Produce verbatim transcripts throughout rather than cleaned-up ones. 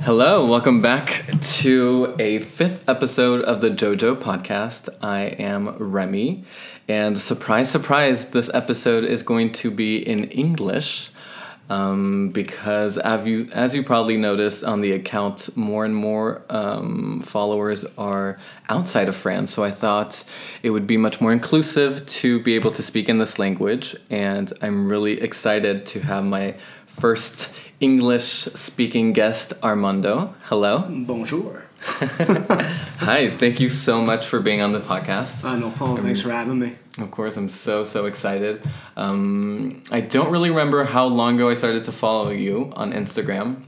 Hello, welcome back to a fifth episode of the JoJo podcast. I am Remy, and surprise, surprise, this episode is going to be in English um, because as you, as you probably noticed on the account, more and more um, followers are outside of France, so I thought it would be much more inclusive to be able to speak in this language, and I'm really excited to have my first English-speaking guest, Armando. Hello. Bonjour. Hi, thank you so much for being on the podcast. Uh, no problem. I'm, Thanks for having me. Of course, I'm so, so excited. Um, I don't really remember how long ago I started to follow you on Instagram,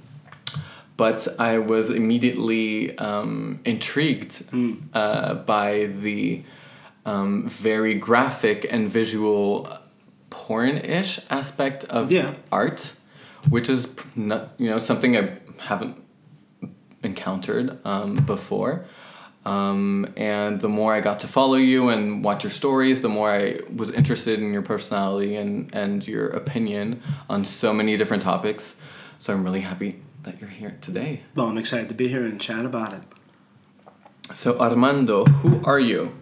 but I was immediately um, intrigued mm. uh, by the um, very graphic and visual porn-ish aspect of yeah. art. Which is, not, you know, something I haven't encountered um, before. Um, and the more I got to follow you and watch your stories, the more I was interested in your personality and, and your opinion on so many different topics. So I'm really happy that you're here today. Well, I'm excited to be here and chat about it. So, Armando, who are you?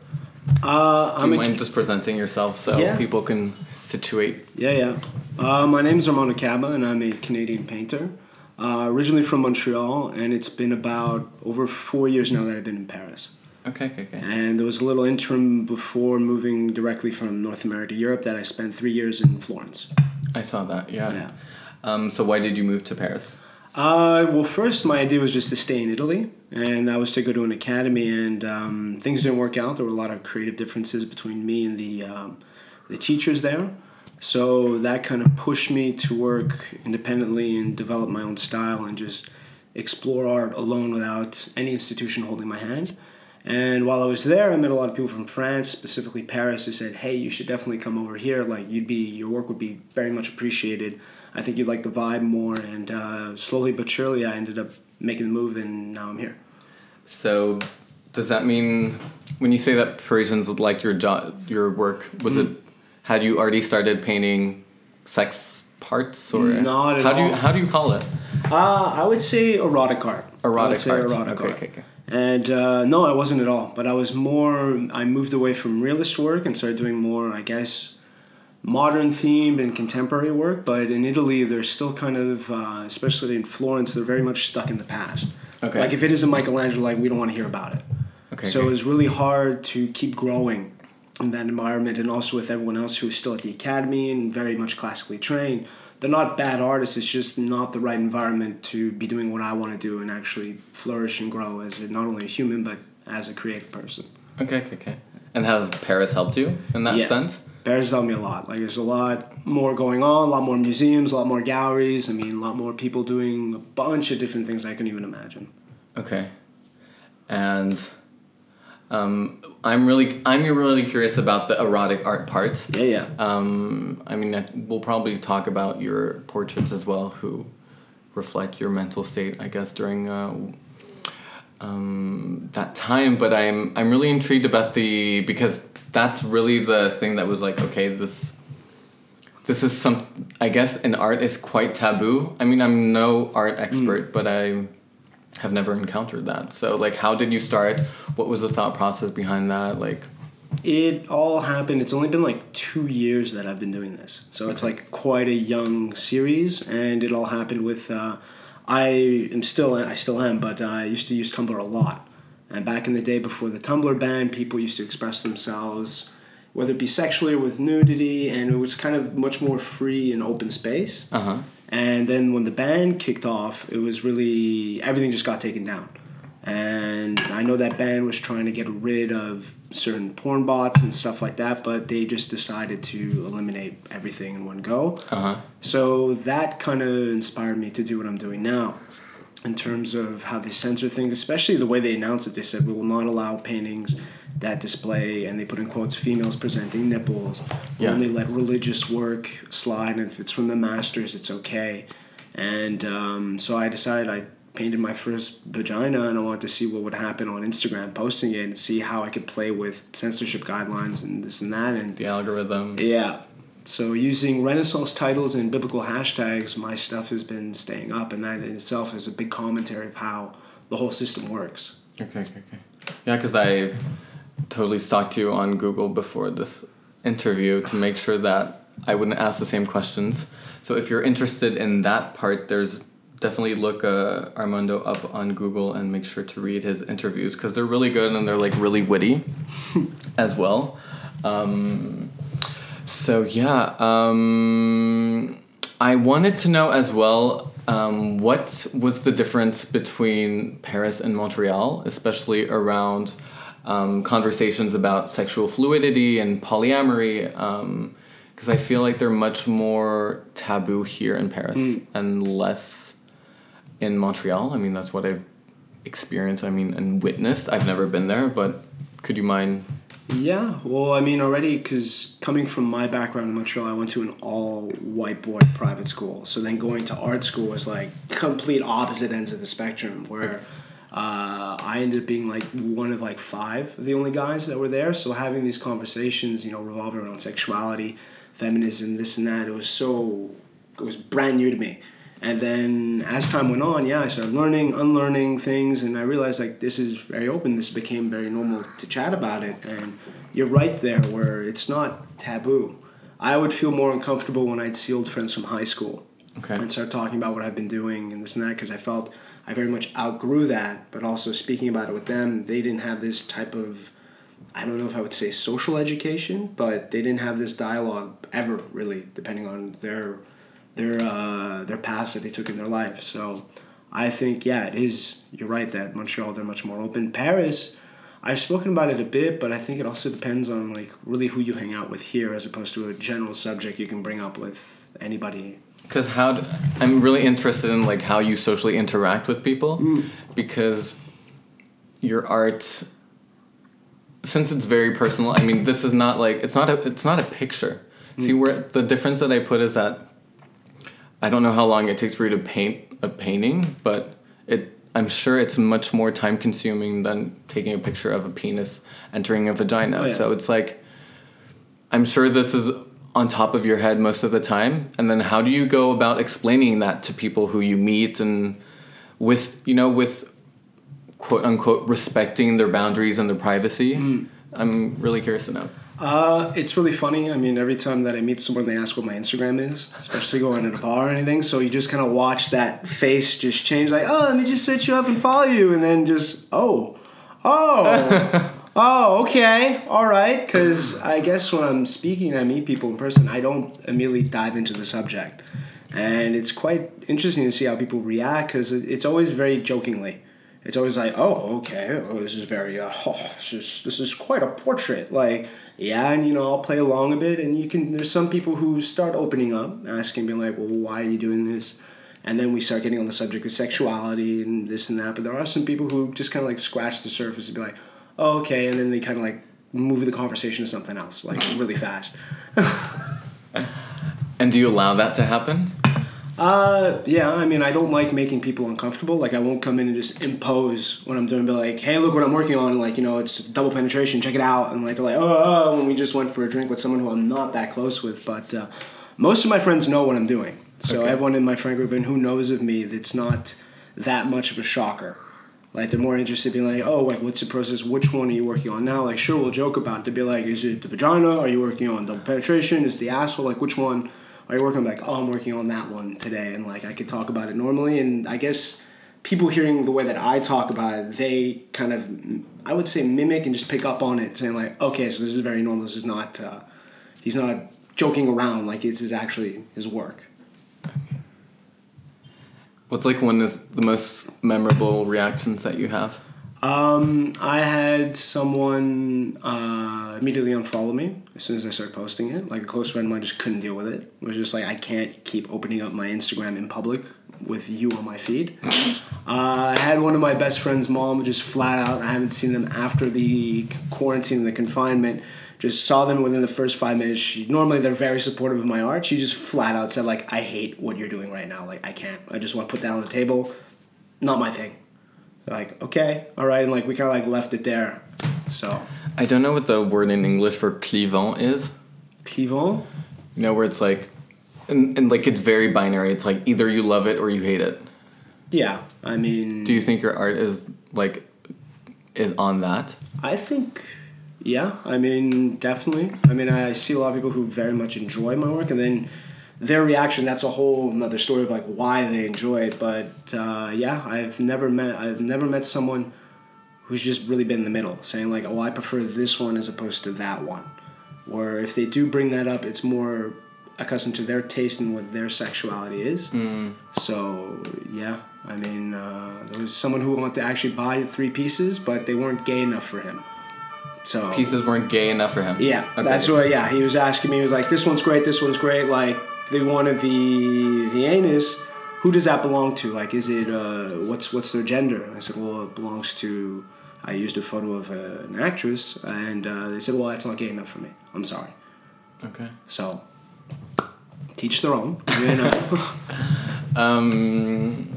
Uh, Do you I'm mind a... just presenting yourself so yeah. people can situate? Yeah, yeah. Uh, my name is Armando Cabba, and I'm a Canadian painter, uh, originally from Montreal, and it's been about over four years now that I've been in Paris. Okay, okay, okay. And there was a little interim before moving directly from North America to Europe that I spent three years in Florence. I saw that, yeah. yeah. Um, so why did you move to Paris? Uh, well, first, my idea was just to stay in Italy, and that was to go to an academy, and um, things didn't work out. There were a lot of creative differences between me and the um, the teachers there. So that kind of pushed me to work independently and develop my own style and just explore art alone without any institution holding my hand. And while I was there, I met a lot of people from France, specifically Paris, who said, hey, you should definitely come over here. Like, you'd be, your work would be very much appreciated. I think you'd like the vibe more. And uh, slowly but surely, I ended up making the move, and now I'm here. So does that mean, when you say that Parisians would like your jo- your work, was mm-hmm. it... Had you already started painting sex parts, or not at how all? Do you, how do you call it? Uh, I would say erotic art. Erotic art. Erotic okay, art. Okay, okay. And uh, no, I wasn't at all. But I was more. I moved away from realist work and started doing more, I guess, modern themed and contemporary work. But in Italy, they're still kind of, uh, especially in Florence, they're very much stuck in the past. Okay. Like if it is a Michelangelo, like we don't want to hear about it. Okay. So okay. It was really hard to keep growing in that environment, and also with everyone else who's still at the academy and very much classically trained. They're not bad artists, it's just not the right environment to be doing what I want to do and actually flourish and grow as a, not only a human, but as a creative person. Okay, okay, okay. And has Paris helped you in that yeah. sense? Paris helped me a lot. Like, there's a lot more going on, a lot more museums, a lot more galleries. I mean, a lot more people doing a bunch of different things I couldn't even imagine. Okay. And... Um, I'm really, I'm really curious about the erotic art parts. Yeah, yeah. Um, I mean, we'll probably talk about your portraits as well, who reflect your mental state, I guess, during uh, um, that time. But I'm, I'm really intrigued about the because that's really the thing that was like, okay, this, this is some. I guess an art is quite taboo. I mean, I'm no art expert, mm. but I. have never encountered that. So, like, how did you start? What was the thought process behind that? Like, it all happened. It's only been, like, two years that I've been doing this. So okay. It's, like, quite a young series, and it all happened with, uh, I am still, I still am, but uh, I used to use Tumblr a lot. And back in the day before the Tumblr ban, people used to express themselves, whether it be sexually or with nudity, and it was kind of much more free and open space. Uh-huh. And then when the ban kicked off, it was really, everything just got taken down. And I know that ban was trying to get rid of certain porn bots and stuff like that, but they just decided to eliminate everything in one go. Uh-huh. So that kind of inspired me to do what I'm doing now in terms of how they censor things, especially the way they announced it. They said, we will not allow paintings that display, and they put in quotes, females presenting nipples. Yeah. Only let religious work slide, and if it's from the masters, it's okay. And um, so I decided I painted my first vagina, and I wanted to see what would happen on Instagram posting it and see how I could play with censorship guidelines and this and that. And the algorithm. Yeah. So using Renaissance titles and biblical hashtags, my stuff has been staying up, and that in itself is a big commentary of how the whole system works. Okay, okay, okay. Yeah, because I totally stalked you on Google before this interview to make sure that I wouldn't ask the same questions. So if you're interested in that part, there's definitely look uh, Armando up on Google and make sure to read his interviews, because they're really good and they're like really witty as well. Um, so yeah, um, I wanted to know as well, um, what was the difference between Paris and Montreal, especially around um, conversations about sexual fluidity and polyamory, um, because I feel like they're much more taboo here in Paris mm. and less in Montreal. I mean, that's what I've experienced, I mean, and witnessed. I've never been there, but could you mind? Yeah, well, I mean, already, because coming from my background in Montreal, I went to an all-white boy private school. So then going to art school was like complete opposite ends of the spectrum, where uh, I ended up being like one of like five of the only guys that were there. So having these conversations, you know, revolving around sexuality, feminism, this and that, it was so, it was brand new to me. And then as time went on, yeah, I started learning, unlearning things, and I realized, like, this is very open. This became very normal to chat about it, and you're right there where it's not taboo. I would feel more uncomfortable when I'd see old friends from high school okay. and start talking about what I've been doing and this and that, because I felt I very much outgrew that, but also speaking about it with them, they didn't have this type of, I don't know if I would say social education, but they didn't have this dialogue ever, really, depending on their... their uh, their paths that they took in their life. So I think, yeah, it is, you're right that Montreal, they're much more open. Paris, I've spoken about it a bit, but I think it also depends on like really who you hang out with here as opposed to a general subject you can bring up with anybody. Because how, do, I'm really interested in like how you socially interact with people mm. because your art, since it's very personal, I mean, this is not like, it's not a, it's not a picture. Mm. See, where the difference that I put is that I don't know how long it takes for you to paint a painting, but it I'm sure it's much more time-consuming than taking a picture of a penis entering a vagina. Oh, yeah. So it's like, I'm sure this is on top of your head most of the time. And then how do you go about explaining that to people who you meet and with, you know, with quote-unquote respecting their boundaries and their privacy? Mm. I'm really curious to know. Uh, it's really funny. I mean, every time that I meet someone, they ask what my Instagram is, especially going to a bar or anything. So you just kind of watch that face just change, like, oh, let me just search you up and follow you. And then just, oh, oh, oh, okay, all right. Because I guess when I'm speaking and I meet people in person, I don't immediately dive into the subject. And it's quite interesting to see how people react because it's always very jokingly. It's always like, oh, okay, oh, this is very, uh, oh, this is, this is quite a portrait. Like, yeah, and, you know, I'll play along a bit. And you can, there's some people who start opening up, asking, being like, well, why are you doing this? And then we start getting on the subject of sexuality and this and that. But there are some people who just kind of like scratch the surface and be like, oh, okay. And then they kind of like move the conversation to something else, like really fast. And do you allow that to happen? Uh, yeah, I mean, I don't like making people uncomfortable. Like, I won't come in and just impose what I'm doing, be like, hey, look what I'm working on, and, like, you know, it's double penetration, check it out, and, like, they're like, oh, and we just went for a drink with someone who I'm not that close with, but, uh, most of my friends know what I'm doing, so okay. Everyone in my friend group and who knows of me, it's not that much of a shocker. Like, they're more interested in being like, oh, like, what's the process, which one are you working on now? Like, sure, we'll joke about it, to be like, is it the vagina, are you working on double penetration, is the asshole, like, which one? Are you working on, like, oh, I'm working on that one today, and, like, I could talk about it normally, and I guess people hearing the way that I talk about it, they kind of, I would say, mimic and just pick up on it, saying, like, okay, so this is very normal, this is not, uh, he's not joking around, like, this is actually his work. What's, like, one of the most memorable reactions that you have? Um, I had someone uh, immediately unfollow me as soon as I started posting it. Like, a close friend of mine just couldn't deal with it. It was just like, I can't keep opening up my Instagram in public with you on my feed. uh, I had one of my best friend's mom just flat out, I haven't seen them after the quarantine and the confinement, just saw them within the first five minutes. She, normally, they're very supportive of my art. She just flat out said, like, I hate what you're doing right now. Like, I can't. I just want to put that on the table. Not my thing. Like, okay, all right, and, like, we kind of, like, left it there, so. I don't know what the word in English for clivant is. Clivant? You know, where it's like, and, and like it's very binary. It's like either you love it or you hate it. Yeah, I mean... Do you think your art is, like, is on that? I think, yeah, I mean, definitely. I mean, I see a lot of people who very much enjoy my work, and then their reaction, that's a whole another story of, like, why they enjoy it. But, uh, yeah, I've never met I've never met someone who's just really been in the middle, saying, like, oh, I prefer this one as opposed to that one. Or if they do bring that up, it's more accustomed to their taste and what their sexuality is. Mm. So, yeah. I mean, uh, there was someone who wanted to actually buy three pieces, but they weren't gay enough for him. So pieces weren't gay enough for him. Yeah, okay. That's what. Yeah, he was asking me. He was like, "This one's great. This one's great." Like, they wanted the the anus. Who does that belong to? Like, is it uh, what's what's their gender? And I said, "Well, it belongs to." I used a photo of uh, an actress, and uh, they said, "Well, that's not gay enough for me. I'm sorry." Okay. So, teach their own. You know. um.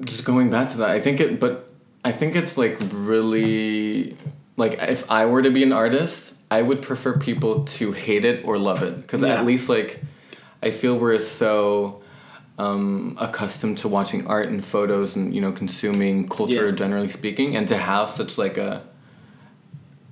Just going back to that, I think it, but I think it's like really, like if I were to be an artist, I would prefer people to hate it or love it. Because yeah. At least like, I feel we're so um, accustomed to watching art and photos and, you know, consuming culture, yeah. generally speaking, and to have such like a,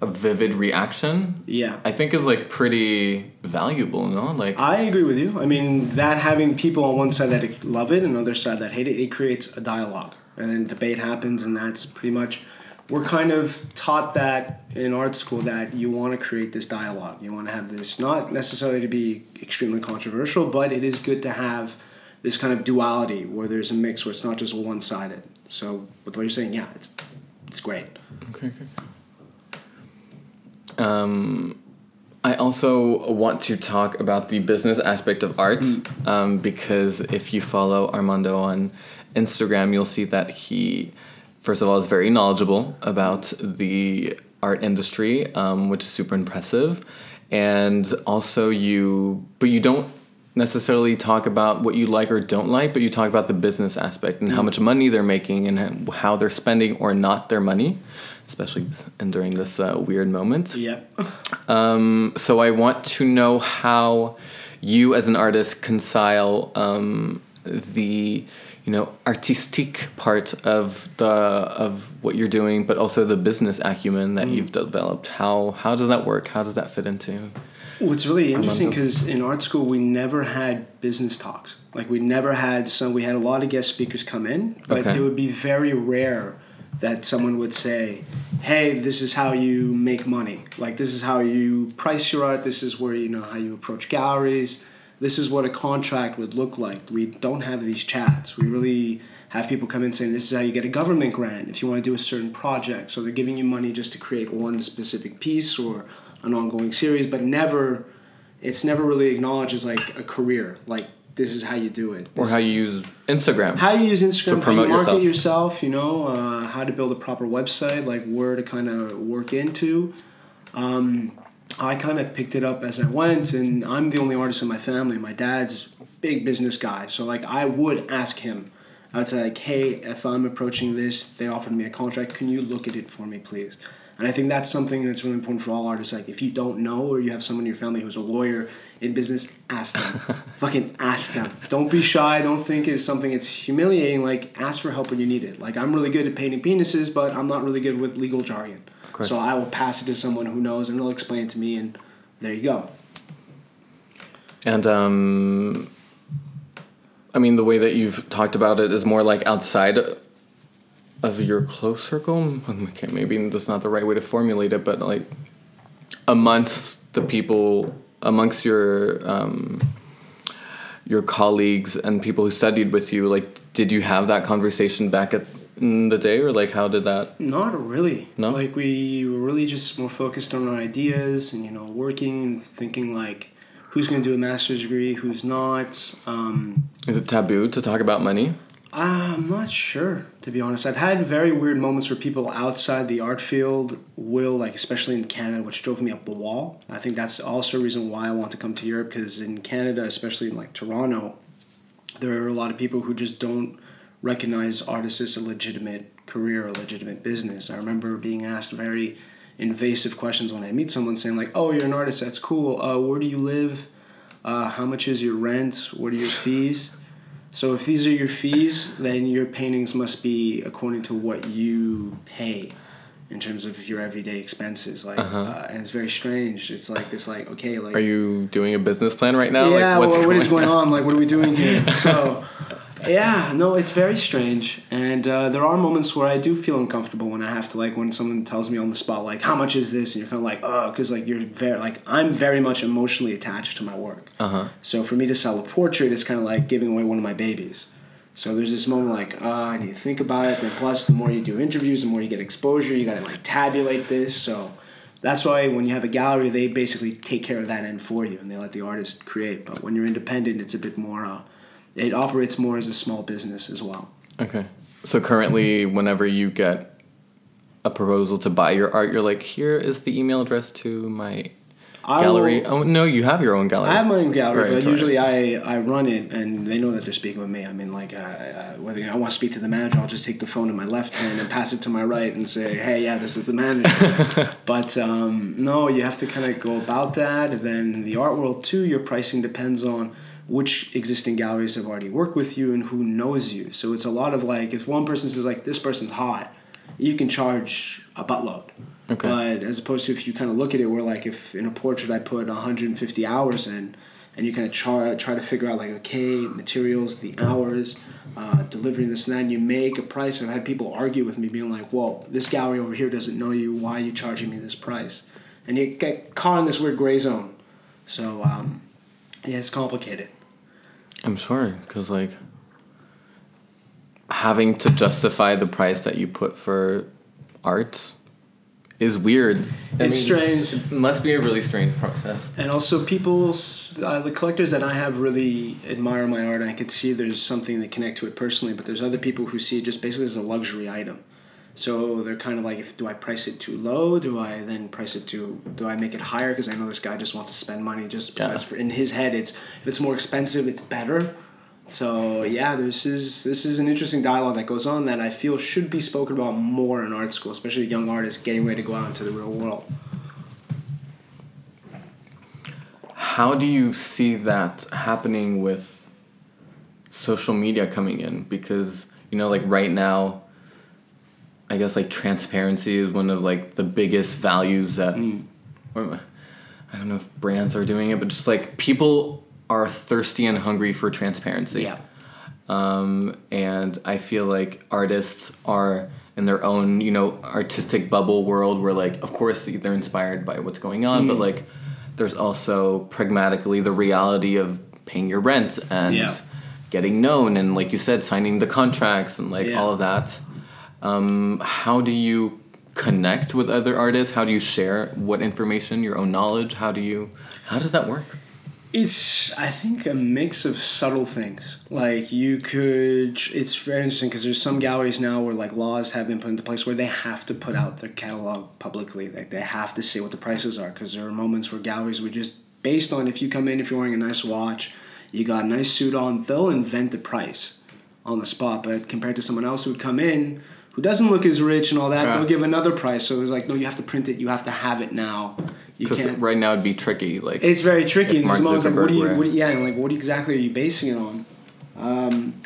a vivid reaction, yeah, I think is like pretty valuable, no? Like, I agree with you. I mean, that having people on one side that love it and on the other side that hate it, it creates a dialogue, and then debate happens, and that's pretty much, we're kind of taught that in art school, that you want to create this dialogue, you want to have this, not necessarily to be extremely controversial, but it is good to have this kind of duality where there's a mix, where it's not just one sided. So with what you're saying, yeah, it's it's great. Okay. Okay. Um, I also want to talk about the business aspect of art, mm. um, because if you follow Armando on Instagram, you'll see that he, first of all, is very knowledgeable about the art industry, um, which is super impressive. And also you, but you don't necessarily talk about what you like or don't like, but you talk about the business aspect and mm. how much money they're making and how they're spending or not their money. Especially and during this uh, weird moment. Yeah. Um, so I want to know how you, as an artist, reconcile um, the, you know, artistic part of the of what you're doing, but also the business acumen that mm. you've developed. How how does that work? How does that fit into? Well, it's really interesting because in art school we never had business talks. Like we never had some. We had a lot of guest speakers come in, but okay. It would be very rare that someone would say, hey, this is how you make money. Like, this is how you price your art. This is where, you know, how you approach galleries. This is what a contract would look like. We don't have these chats. We really have people come in saying, this is how you get a government grant if you want to do a certain project. So they're giving you money just to create one specific piece or an ongoing series, but never, it's never really acknowledged as like a career. Like, this is how you do it. This or how you use Instagram. How you use Instagram. To promote how you market yourself. yourself, you know, uh, how to build a proper website, like where to kind of work into. Um, I kind of picked it up as I went, and I'm the only artist in my family. My dad's a big business guy. So, like, I would ask him. I would say, like, hey, if I'm approaching this, they offered me a contract. Can you look at it for me, please? And I think that's something that's really important for all artists. Like, if you don't know or you have someone in your family who's a lawyer in business, ask them. Fucking ask them. Don't be shy. Don't think it's something that's humiliating. Like, ask for help when you need it. Like, I'm really good at painting penises, but I'm not really good with legal jargon. So I will pass it to someone who knows, and they'll explain it to me, and there you go. And, um... I mean, the way that you've talked about it is more, like, outside of your close circle? Okay, maybe that's not the right way to formulate it, but like amongst the people, amongst your um, your colleagues and people who studied with you, like, did you have that conversation back at, in the day, or like how did that? Not really. No? Like we were really just more focused on our ideas and, you know, working and thinking like, who's going to do a master's degree, who's not. Um, Is it taboo to talk about money? I'm not sure, to be honest. I've had very weird moments where people outside the art field will, like, especially in Canada, which drove me up the wall. I think that's also a reason why I want to come to Europe, because in Canada, especially in, like, Toronto, there are a lot of people who just don't recognize artists as a legitimate career, a legitimate business. I remember being asked very invasive questions when I meet someone saying, like, oh, you're an artist, that's cool. Uh, where do you live? uh, how much is your rent? What are your fees? So if these are your fees, then your paintings must be according to what you pay in terms of your everyday expenses. Like, uh-huh. uh, and it's very strange. It's like this, like, okay, like... Are you doing a business plan right now? Yeah, like, what's well, what is going on? on? Like, what are we doing here? So... Yeah, no, it's very strange. And uh, there are moments where I do feel uncomfortable when I have to, like, when someone tells me on the spot, like, how much is this? And you're kind of like, oh, because, like, you're very, like, I'm very much emotionally attached to my work. Uh-huh. So for me to sell a portrait is kind of like giving away one of my babies. So there's this moment like, oh, I need to think about it. Then plus, the more you do interviews, the more you get exposure. You got to, like, tabulate this. So that's why when you have a gallery, they basically take care of that end for you, and they let the artist create. But when you're independent, it's a bit more... Uh, It operates more as a small business as well. Okay. So currently, whenever you get a proposal to buy your art, you're like, here is the email address to my I gallery. Will, oh, no, you have your own gallery. I have my own gallery, right, but right. usually I, I run it, and they know that they're speaking with me. I mean, like, uh, uh, whether I want to speak to the manager, I'll just take the phone in my left hand and pass it to my right and say, hey, yeah, this is the manager. But, um, no, you have to kind of go about that. And then in the art world, too, your pricing depends on which existing galleries have already worked with you and who knows you. So it's a lot of, like, if one person says, like, this person's hot, you can charge a buttload. Okay. But as opposed to if you kind of look at it where, like, if in a portrait I put one hundred fifty hours in and you kind of char- try to figure out, like, okay, materials, the hours, uh, delivering this and that, and you make a price. I've had people argue with me being like, well, this gallery over here doesn't know you. Why are you charging me this price? And you get caught in this weird gray zone. So, um, yeah, it's complicated. I'm sorry, because, like, having to justify the price that you put for art is weird. It's I mean, strange. It must be a really strange process. And also people, uh, the collectors that I have really admire my art, and I could see there's something that connect to it personally, but there's other people who see it just basically as a luxury item. So they're kind of like, if do I price it too low? Do I then price it too, do I make it higher? Because I know this guy just wants to spend money. Just yeah. for, in his head, it's if it's more expensive, it's better. So yeah, this is this is an interesting dialogue that goes on that I feel should be spoken about more in art school, especially young artists getting ready to go out into the real world. How do you see that happening with social media coming in? Because, you know, like right now, I guess, like, transparency is one of, like, the biggest values that... Mm. Or, I don't know if brands are doing it, but just, like, people are thirsty and hungry for transparency. Yeah. Um, and I feel like artists are in their own, you know, artistic bubble world where, like, of course they're inspired by what's going on, mm. but, like, there's also pragmatically the reality of paying your rent and yeah. getting known and, like you said, signing the contracts and, like, yeah. all of that. Um, how do you connect with other artists? How do you share what information, your own knowledge? How do you, how does that work? It's, I think, a mix of subtle things. Like, you could, it's very interesting because there's some galleries now where, like, laws have been put into place where they have to put out their catalog publicly. Like, they have to say what the prices are, because there are moments where galleries would just, based on if you come in, if you're wearing a nice watch, you got a nice suit on, they'll invent the price on the spot. But compared to someone else who would come in, who doesn't look as rich and all that, yeah. they'll give another price. So it was like, no, you have to print it. You have to have it now. Because right now it'd be tricky. Like, it's very tricky. And there's moments like, what do you, what, yeah, and like, what exactly are you basing it on? Um,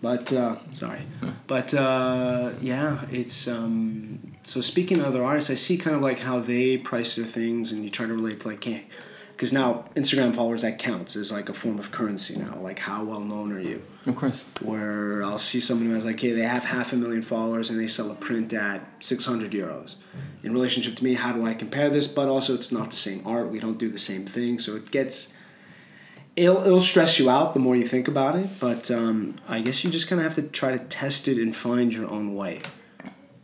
but uh, sorry, yeah. but uh, yeah, it's um, so. Speaking of other artists, I see kind of like how they price their things, and you try to relate to, like, hey, because now Instagram followers, that counts as like a form of currency now. Like, how well known are you? Of course. Where I'll see someone who has, like, hey, they have half a million followers and they sell a print at six hundred euros. In relationship to me, how do I compare this? But also, it's not the same art. We don't do the same thing. So it gets, it'll, it'll stress you out the more you think about it. But um, I guess you just kind of have to try to test it and find your own way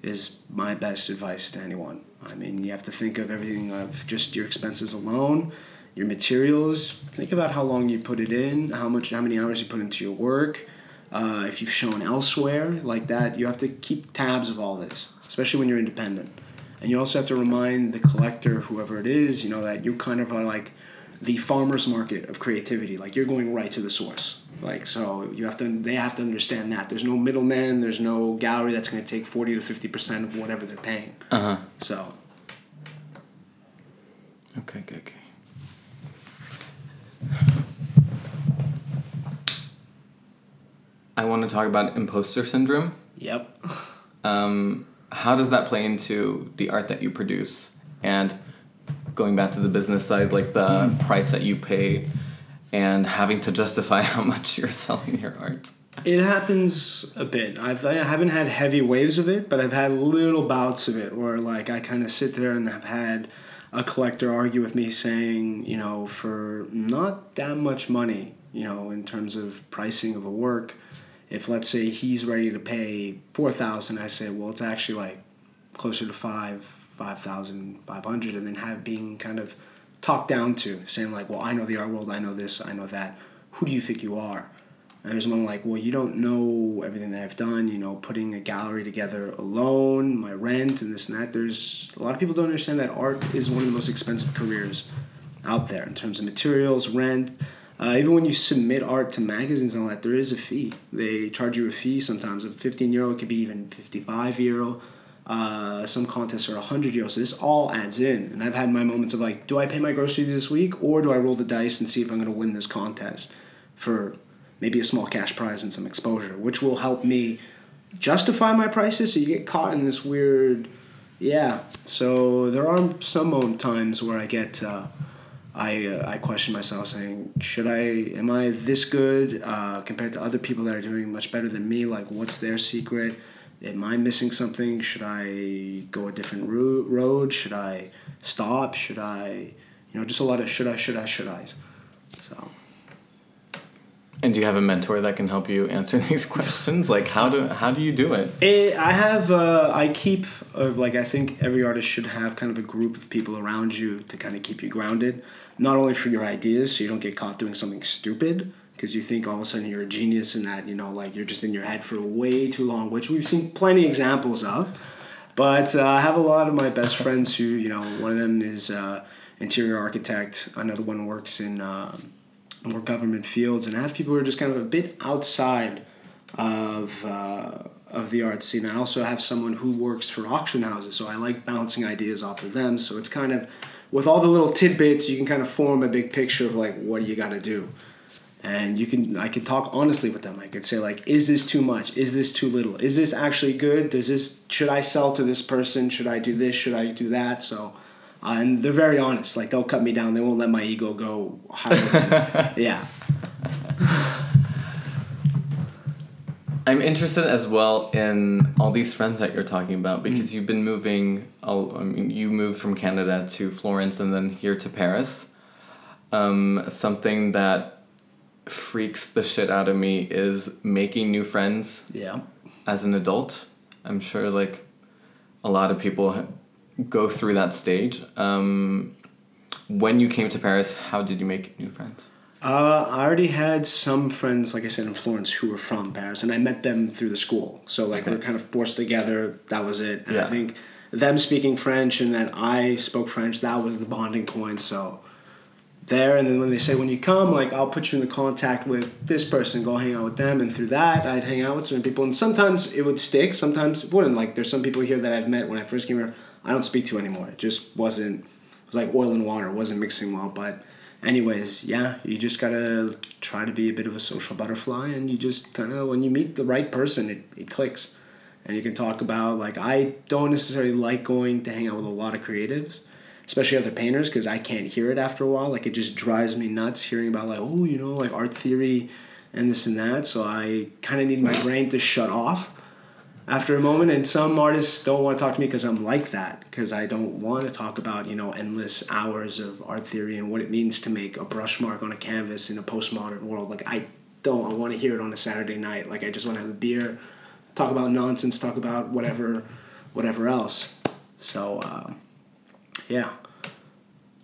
is my best advice to anyone. I mean, you have to think of everything of just your expenses alone. Your materials, think about how long you put it in, how much, how many hours you put into your work, uh, if you've shown elsewhere, like that. You have to keep tabs of all this, especially when you're independent. And you also have to remind the collector, whoever it is, you know, that you kind of are like the farmer's market of creativity. Like, you're going right to the source. Like, so you have to, they have to understand that. There's no middleman, there's no gallery that's going to take forty to fifty percent of whatever they're paying. Uh-huh. So. Okay, okay, okay. I want to talk about imposter syndrome. Yep. Um, how does that play into the art that you produce? And going back to the business side, like the mm. price that you pay and having to justify how much you're selling your art. It happens a bit. I've, I haven't had heavy waves of it, but I've had little bouts of it where like I kind of sit there and have had a collector argue with me saying, you know, for not that much money, you know, in terms of pricing of a work, if let's say he's ready to pay four thousand dollars, I say, well, it's actually like closer to five, five thousand five hundred dollars, and then have being kind of talked down to, saying like, well, I know the art world, I know this, I know that. Who do you think you are? And there's one like, well, you don't know everything that I've done, you know, putting a gallery together alone, my rent and this and that. There's a lot of people don't understand that art is one of the most expensive careers out there in terms of materials, rent. Uh, even when you submit art to magazines and all that, there is a fee. They charge you a fee sometimes of fifteen euro. It could be even fifty-five euro. Uh, some contests are one hundred euro. So this all adds in. And I've had my moments of like, do I pay my groceries this week or do I roll the dice and see if I'm going to win this contest for maybe a small cash prize and some exposure, which will help me justify my prices. So you get caught in this weird, yeah. So there are some times where I get, uh, I uh, I question myself saying, should I, am I this good uh, compared to other people that are doing much better than me? Like, what's their secret? Am I missing something? Should I go a different road? Should I stop? Should I, you know, just a lot of should I, should I, should I. So. And do you have a mentor that can help you answer these questions? Like, how do how do you do it? it I have, uh, I keep, uh, like, I think every artist should have kind of a group of people around you to kind of keep you grounded, not only for your ideas, so you don't get caught doing something stupid, because you think all of a sudden you're a genius and that, you know, like, you're just in your head for way too long, which we've seen plenty of examples of. But uh, I have a lot of my best friends who, you know, one of them is uh, interior architect, another one works in... Uh, more government fields, and I have people who are just kind of a bit outside of uh, of the art scene. I also have someone who works for auction houses, so I like bouncing ideas off of them. So it's kind of, with all the little tidbits, you can kind of form a big picture of like, what do you got to do? And you can, I can talk honestly with them. I could say like, is this too much? Is this too little? Is this actually good? Does this, should I sell to this person? Should I do this? Should I do that? So Uh, and they're very honest. Like, they'll cut me down. They won't let my ego go higher than, yeah. I'm interested as well in all these friends that you're talking about, because mm. you've been moving. Oh, I mean, you moved from Canada to Florence and then here to Paris. Um, something that freaks the shit out of me is making new friends. Yeah. As an adult, I'm sure like a lot of people have, go through that stage. Um, when you came to Paris, how did you make new friends? Uh, I already had some friends, like I said, in Florence who were from Paris, and I met them through the school. So like okay. we were kind of forced together. That was it. And yeah. I think them speaking French and that I spoke French, that was the bonding point. So there, and then when they say, when you come, like I'll put you in the contact with this person, go hang out with them. And through that, I'd hang out with certain people. And sometimes it would stick. Sometimes it wouldn't. Like there's some people here that I've met when I first came here, I don't speak to anymore. It just wasn't, it was like oil and water. It wasn't mixing well. But anyways, yeah, you just got to try to be a bit of a social butterfly, and you just kind of, when you meet the right person, it, it clicks. And you can talk about, like, I don't necessarily like going to hang out with a lot of creatives, especially other painters, because I can't hear it after a while. Like, it just drives me nuts hearing about, like, oh, you know, like art theory and this and that. So I kind of need my brain to shut off after a moment. And some artists don't want to talk to me because I'm like that, because I don't want to talk about, you know, endless hours of art theory and what it means to make a brush mark on a canvas in a postmodern world. Like, I don't I want to hear it on a Saturday night. Like, I just want to have a beer, talk about nonsense, talk about whatever whatever else. So, uh, yeah.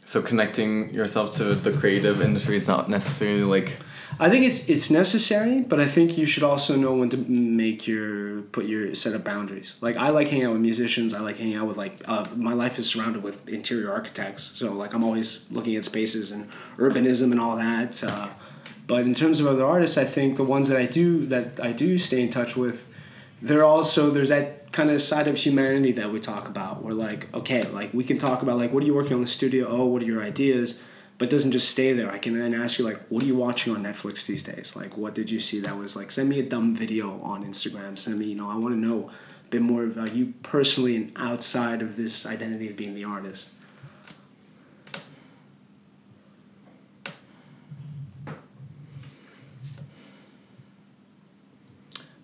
So connecting yourself to the creative industry is not necessarily like... I think it's it's necessary, but I think you should also know when to make your put your set of boundaries. Like, I like hanging out with musicians. I like hanging out with like uh, my life is surrounded with interior architects, so like I'm always looking at spaces and urbanism and all that. Uh, but in terms of other artists, I think the ones that I do that I do stay in touch with, they're also there's that kind of side of humanity that we talk about. We're like, okay, like we can talk about like, what are you working on in the studio? Oh, what are your ideas? but doesn't just stay there. I can then ask you, like, what are you watching on Netflix these days? Like, what did you see that was, like, send me a dumb video on Instagram. Send me, you know, I want to know a bit more about you personally and outside of this identity of being the artist.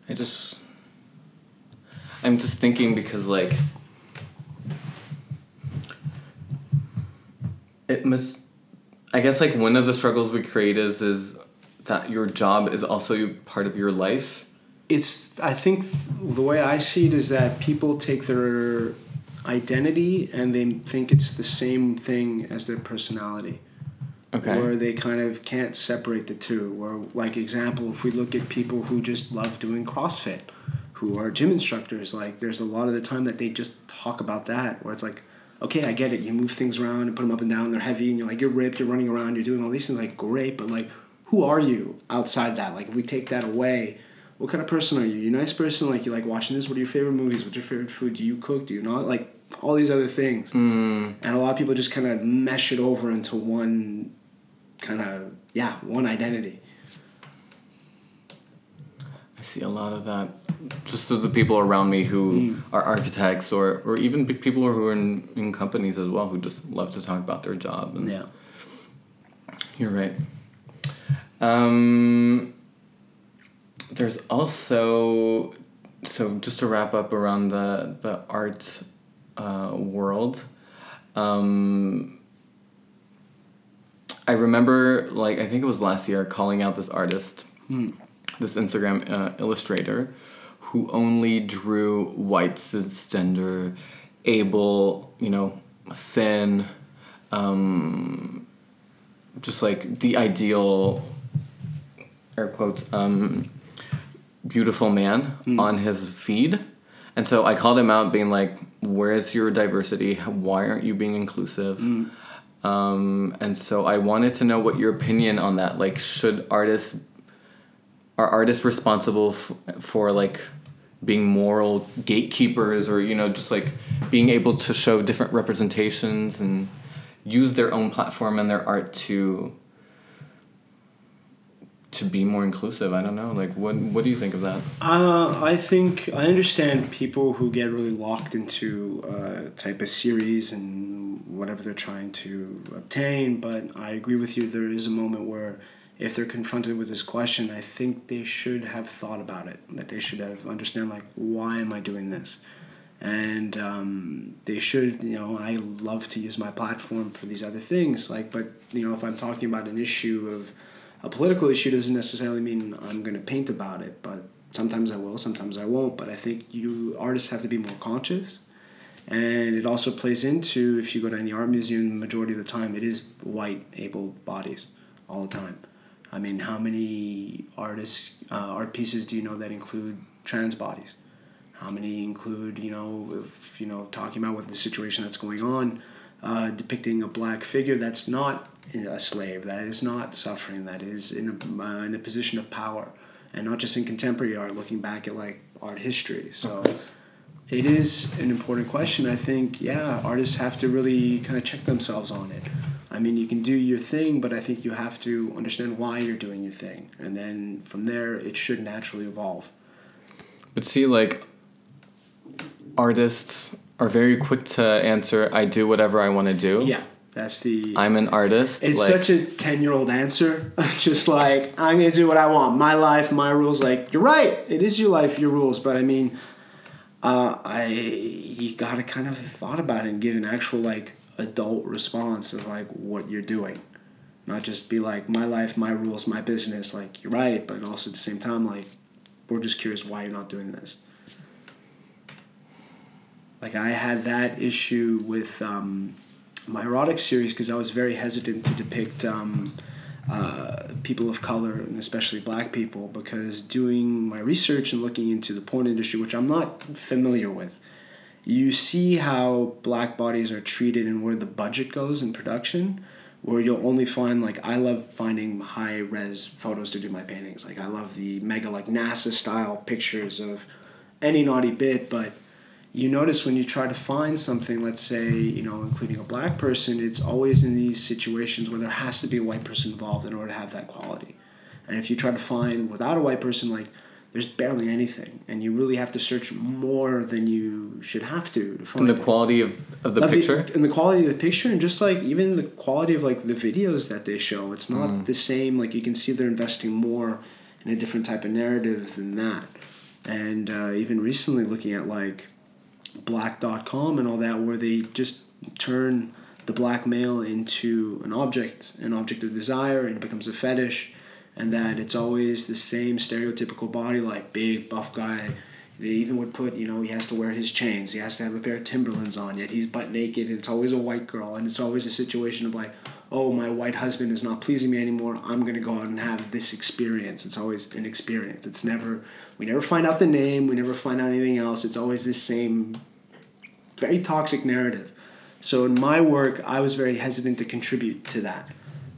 I just, I'm just thinking because, like, it must, I guess, like, one of the struggles with creatives is that your job is also part of your life. It's, I think th- the way I see it is that people take their identity and they think it's the same thing as their personality. Okay. Or they kind of can't separate the two. Or, like, example, if we look at people who just love doing CrossFit, who are gym instructors, like, there's a lot of the time that they just talk about that, where it's like, okay, I get it. You move things around and put them up and down. They're heavy, and you're like, you're ripped. You're running around. You're doing all these things. Like, great, but, like, who are you outside that? Like, if we take that away, what kind of person are you? You're a nice person. Like, you like watching this. What are your favorite movies? What's your favorite food? Do you cook? Do you not? Like, all these other things. Mm. And a lot of people just kind of mesh it over into one kind of, yeah, one identity. I see a lot of that just through the people around me who mm. are architects or, or even people who are in, in companies as well who just love to talk about their job. And yeah. You're right. Um, there's also, so just to wrap up around the, the art uh, world, um, I remember, like, I think it was last year, calling out this artist, mm. this Instagram uh, illustrator, who only drew white, cisgender, able, you know, thin, um, just, like, the ideal, air quotes, um, beautiful man mm. on his feed. And so I called him out being like, where's your diversity? Why aren't you being inclusive? Mm. Um, and so I wanted to know what your opinion on that, like, should artists, are artists responsible f- for, like, being moral gatekeepers or, you know, just, like, being able to show different representations and use their own platform and their art to, to be more inclusive? I don't know. Like, what, what do you think of that? Uh, I think, I understand people who get really locked into a uh, type of series and whatever they're trying to obtain, but I agree with you. There is a moment where if they're confronted with this question, I think they should have thought about it, that they should have understand, like, why am I doing this? And um, they should, you know, I love to use my platform for these other things, like, but, you know, if I'm talking about an issue of a political issue, doesn't necessarily mean I'm going to paint about it, but sometimes I will, sometimes I won't. But I think you artists have to be more conscious. And it also plays into, if you go to any art museum, the majority of the time, it is white, able bodies all the time. I mean, how many artists, uh, art pieces do you know that include trans bodies? How many include, you know, if, you know, talking about with the situation that's going on, uh, depicting a black figure that's not a slave, that is not suffering, that is in a, uh, in a position of power. And not just in contemporary art, looking back at, like, art history, so... It is an important question. I think, yeah, artists have to really kind of check themselves on it. I mean, you can do your thing, but I think you have to understand why you're doing your thing. And then from there, it should naturally evolve. But see, like, artists are very quick to answer, I do whatever I want to do. Yeah, that's the... I'm an artist. It's like, such a ten-year-old answer. Just like, I'm going to do what I want. My life, my rules. Like, you're right. It is your life, your rules. But I mean... Uh, I you gotta kind of thought about it and give an actual, like, adult response of, like, what you're doing, not just be like, my life, my rules, my business. Like, you're right, but also at the same time, like, we're just curious why you're not doing this. Like, I had that issue with um, my erotic series because I was very hesitant to depict um, uh, people of color and especially black people, because doing my research and looking into the porn industry, which I'm not familiar with, you see how black bodies are treated and where the budget goes in production, where you'll only find, like, I love finding high res photos to do my paintings. Like, I love the mega, like, NASA style pictures of any naughty bit, but you notice when you try to find something, let's say, you know, including a black person, it's always in these situations where there has to be a white person involved in order to have that quality. And if you try to find without a white person, like, there's barely anything. And you really have to search more than you should have to to find it. And the quality of, of the picture? And the quality of the picture, and just, like, even the quality of, like, the videos that they show. It's not mm. the same. Like, you can see they're investing more in a different type of narrative than that. And uh, even recently looking at, like, black dot com and all that, where they just turn the black male into an object, an object of desire, and it becomes a fetish, and that it's always the same stereotypical body, like big buff guy. They even would put, you know, he has to wear his chains, he has to have a pair of Timberlands on, yet he's butt naked, and it's always a white girl, and it's always a situation of like, oh, my white husband is not pleasing me anymore, I'm going to go out and have this experience. It's always an experience. It's never, we never find out the name, we never find out anything else. It's always this same very toxic narrative. So in my work, I was very hesitant to contribute to that.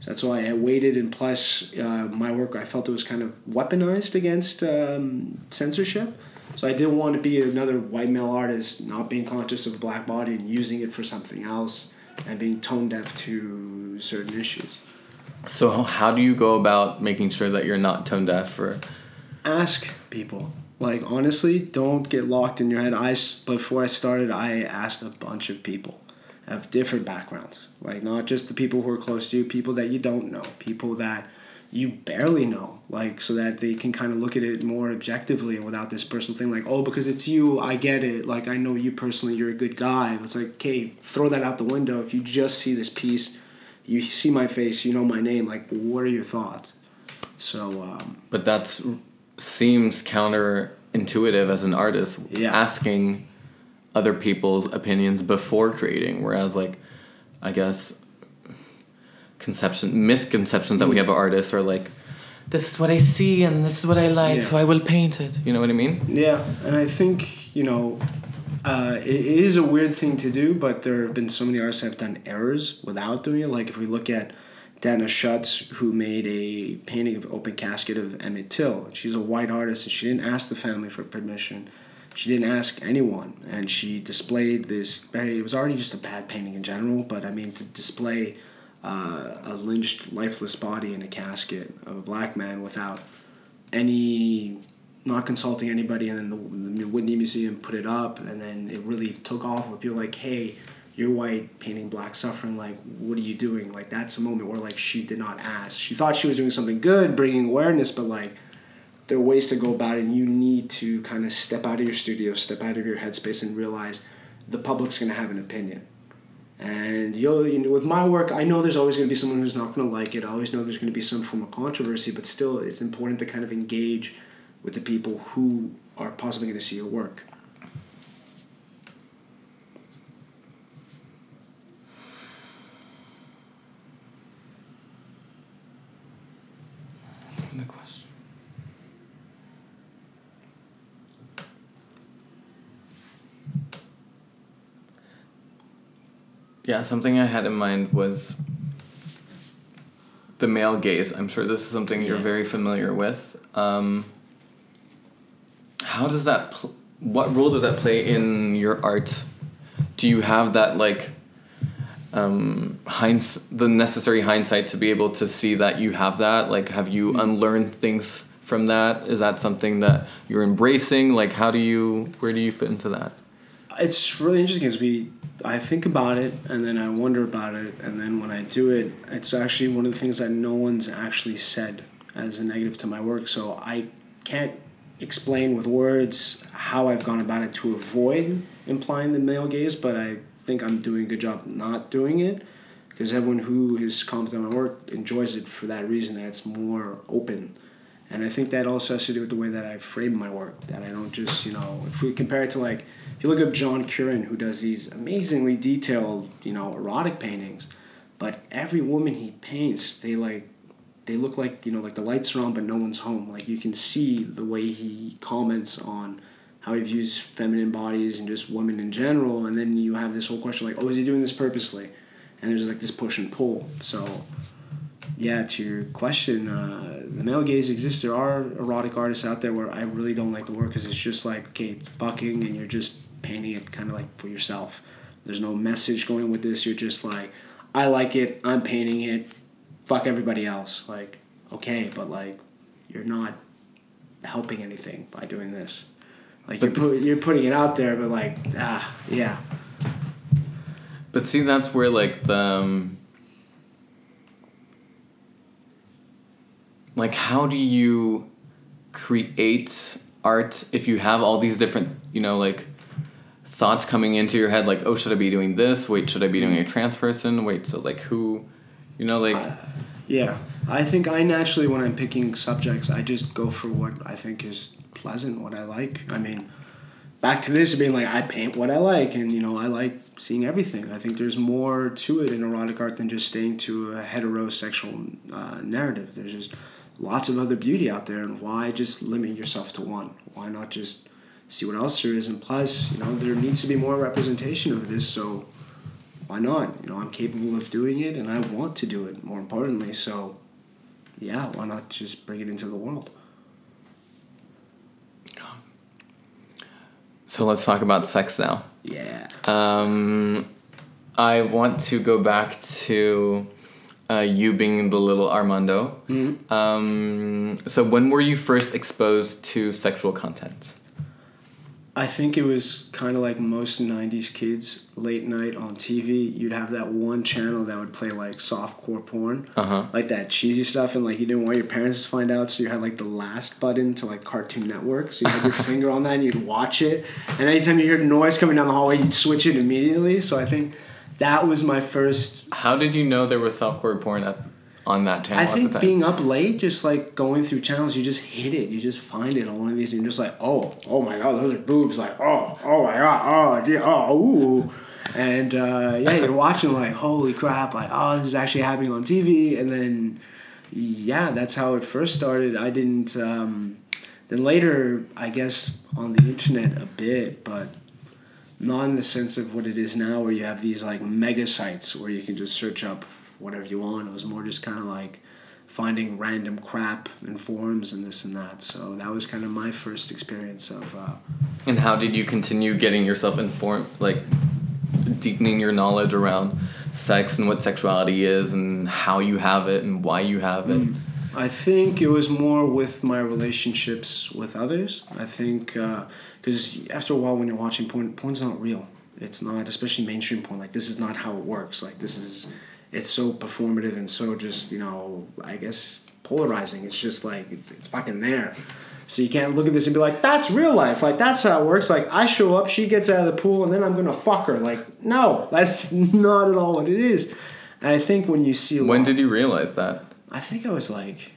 So that's why I waited, and plus uh, my work, I felt it was kind of weaponized against um, censorship. So I didn't want to be another white male artist not being conscious of a black body and using it for something else, and being tone deaf to certain issues. So how do you go about making sure that you're not tone deaf? For ask people. Like, honestly, don't get locked in your head. I, before I started, I asked a bunch of people of different backgrounds. Like, not just the people who are close to you, people that you don't know, people that you barely know, like, so that they can kind of look at it more objectively without this personal thing, like, oh, because it's you, I get it, like, I know you personally, you're a good guy. It's like, okay, throw that out the window. If you just see this piece, you see my face, you know my name, like, what are your thoughts? So, um... But that seems counterintuitive as an artist, yeah. Asking other people's opinions before creating, whereas, like, I guess... Conception, misconceptions that we have of artists are like, this is what I see and this is what I like, yeah. So I will paint it. You know what I mean? Yeah, and I think, you know, uh, it, it is a weird thing to do, but there have been so many artists that have done errors without doing it. Like, if we look at Dana Schutz, who made a painting of open casket of Emmett Till. She's a white artist, and she didn't ask the family for permission. She didn't ask anyone, and she displayed this very... It was already just a bad painting in general, but, I mean, to display... Uh, a lynched, lifeless body in a casket of a black man without any, not consulting anybody, and then the, the Whitney Museum put it up, and then it really took off with people like, hey, you're white, painting black suffering, like, what are you doing? Like, that's a moment where, like, she did not ask. She thought she was doing something good, bringing awareness, but, like, there are ways to go about it, and you need to kind of step out of your studio, step out of your headspace, and realize the public's going to have an opinion. And you'll, you know, with my work, I know there's always going to be someone who's not going to like it. I always know there's going to be some form of controversy, but still it's important to kind of engage with the people who are possibly going to see your work. No question. Yeah, something I had in mind was the male gaze. I'm sure this is something yeah. you're very familiar with. Um, how does that... Pl- what role does that play in your art? Do you have that, like, um, hinds- the necessary hindsight to be able to see that you have that? Like, have you unlearned things from that? Is that something that you're embracing? Like, how do you... Where do you fit into that? It's really interesting because we... I think about it, and then I wonder about it, and then when I do it, it's actually one of the things that no one's actually said as a negative to my work, so I can't explain with words how I've gone about it to avoid implying the male gaze, but I think I'm doing a good job not doing it, because everyone who is competent on my work enjoys it for that reason, that it's more open. And I think that also has to do with the way that I frame my work, that I don't just, you know, if we compare it to, like, if you look up John Currin, who does these amazingly detailed, you know, erotic paintings, but every woman he paints, they, like, they look like, you know, like the lights are on, but no one's home. Like, you can see the way he comments on how he views feminine bodies and just women in general, and then you have this whole question, like, oh, is he doing this purposely? And there's, like, this push and pull, so... yeah, to your question, uh, the male gaze exists. There are erotic artists out there where I really don't like the work because it's just like, okay, it's fucking, and you're just painting it kind of like for yourself. There's no message going with this. You're just like, I like it. I'm painting it. Fuck everybody else. Like, okay, but like, you're not helping anything by doing this. Like, but you're, pu- you're putting it out there, but like, ah, yeah. But see, that's where like the... Um, like, how do you create art if you have all these different, you know, like, thoughts coming into your head, like, oh, should I be doing this? Wait, should I be doing a trans person? Wait, so, like, who, you know, like... Uh, yeah. I think I naturally, when I'm picking subjects, I just go for what I think is pleasant, what I like. I mean, back to this, being like, I paint what I like, and, you know, I like seeing everything. I think there's more to it in erotic art than just staying to a heterosexual uh, narrative. There's just lots of other beauty out there, and why just limit yourself to one? Why not just see what else there is? And plus, you know, there needs to be more representation of this, so why not? You know, I'm capable of doing it, and I want to do it, more importantly, so yeah, why not just bring it into the world? So let's talk about sex now. Yeah. Um, I want to go back to... Uh, you being the little Armando. Mm-hmm. Um, so when were you first exposed to sexual content? I think it was kind of like most nineties kids, late night on T V. You'd have that one channel that would play like softcore porn, uh-huh. like that cheesy stuff, and like you didn't want your parents to find out, so you had like the last button to like Cartoon Network, so you had your finger on that and you'd watch it, and anytime you heard a noise coming down the hallway, you'd switch it immediately. So I think... that was my first... How did you know there was softcore porn up on that channel I think at the time? Being up late, just like going through channels, you just hit it. You just find it on one of these and you're just like, oh, oh my God, those are boobs. Like, oh, oh my God, oh, yeah, oh, ooh. And uh, yeah, you're watching like, holy crap, like, oh, this is actually happening on T V. And then, yeah, that's how it first started. I didn't... Um, then later, I guess, on the internet a bit, but... not in the sense of what it is now where you have these like mega sites where you can just search up whatever you want. It was more just kind of like finding random crap and forums and this and that. So that was kind of my first experience of... Uh, and how did you continue getting yourself informed, like deepening your knowledge around sex and what sexuality is and how you have it and why you have it? I think it was more with my relationships with others. I think... Uh, because after a while, when you're watching porn, porn's not real. It's not, especially mainstream porn. Like, this is not how it works. Like, this is, it's so performative and so just, you know, I guess polarizing. It's just like, it's, it's fucking there. So you can't look at this and be like, that's real life. Like, that's how it works. Like, I show up, she gets out of the pool, and then I'm going to fuck her. Like, no, that's not at all what it is. And I think when you see... When did you realize that? I think I was like,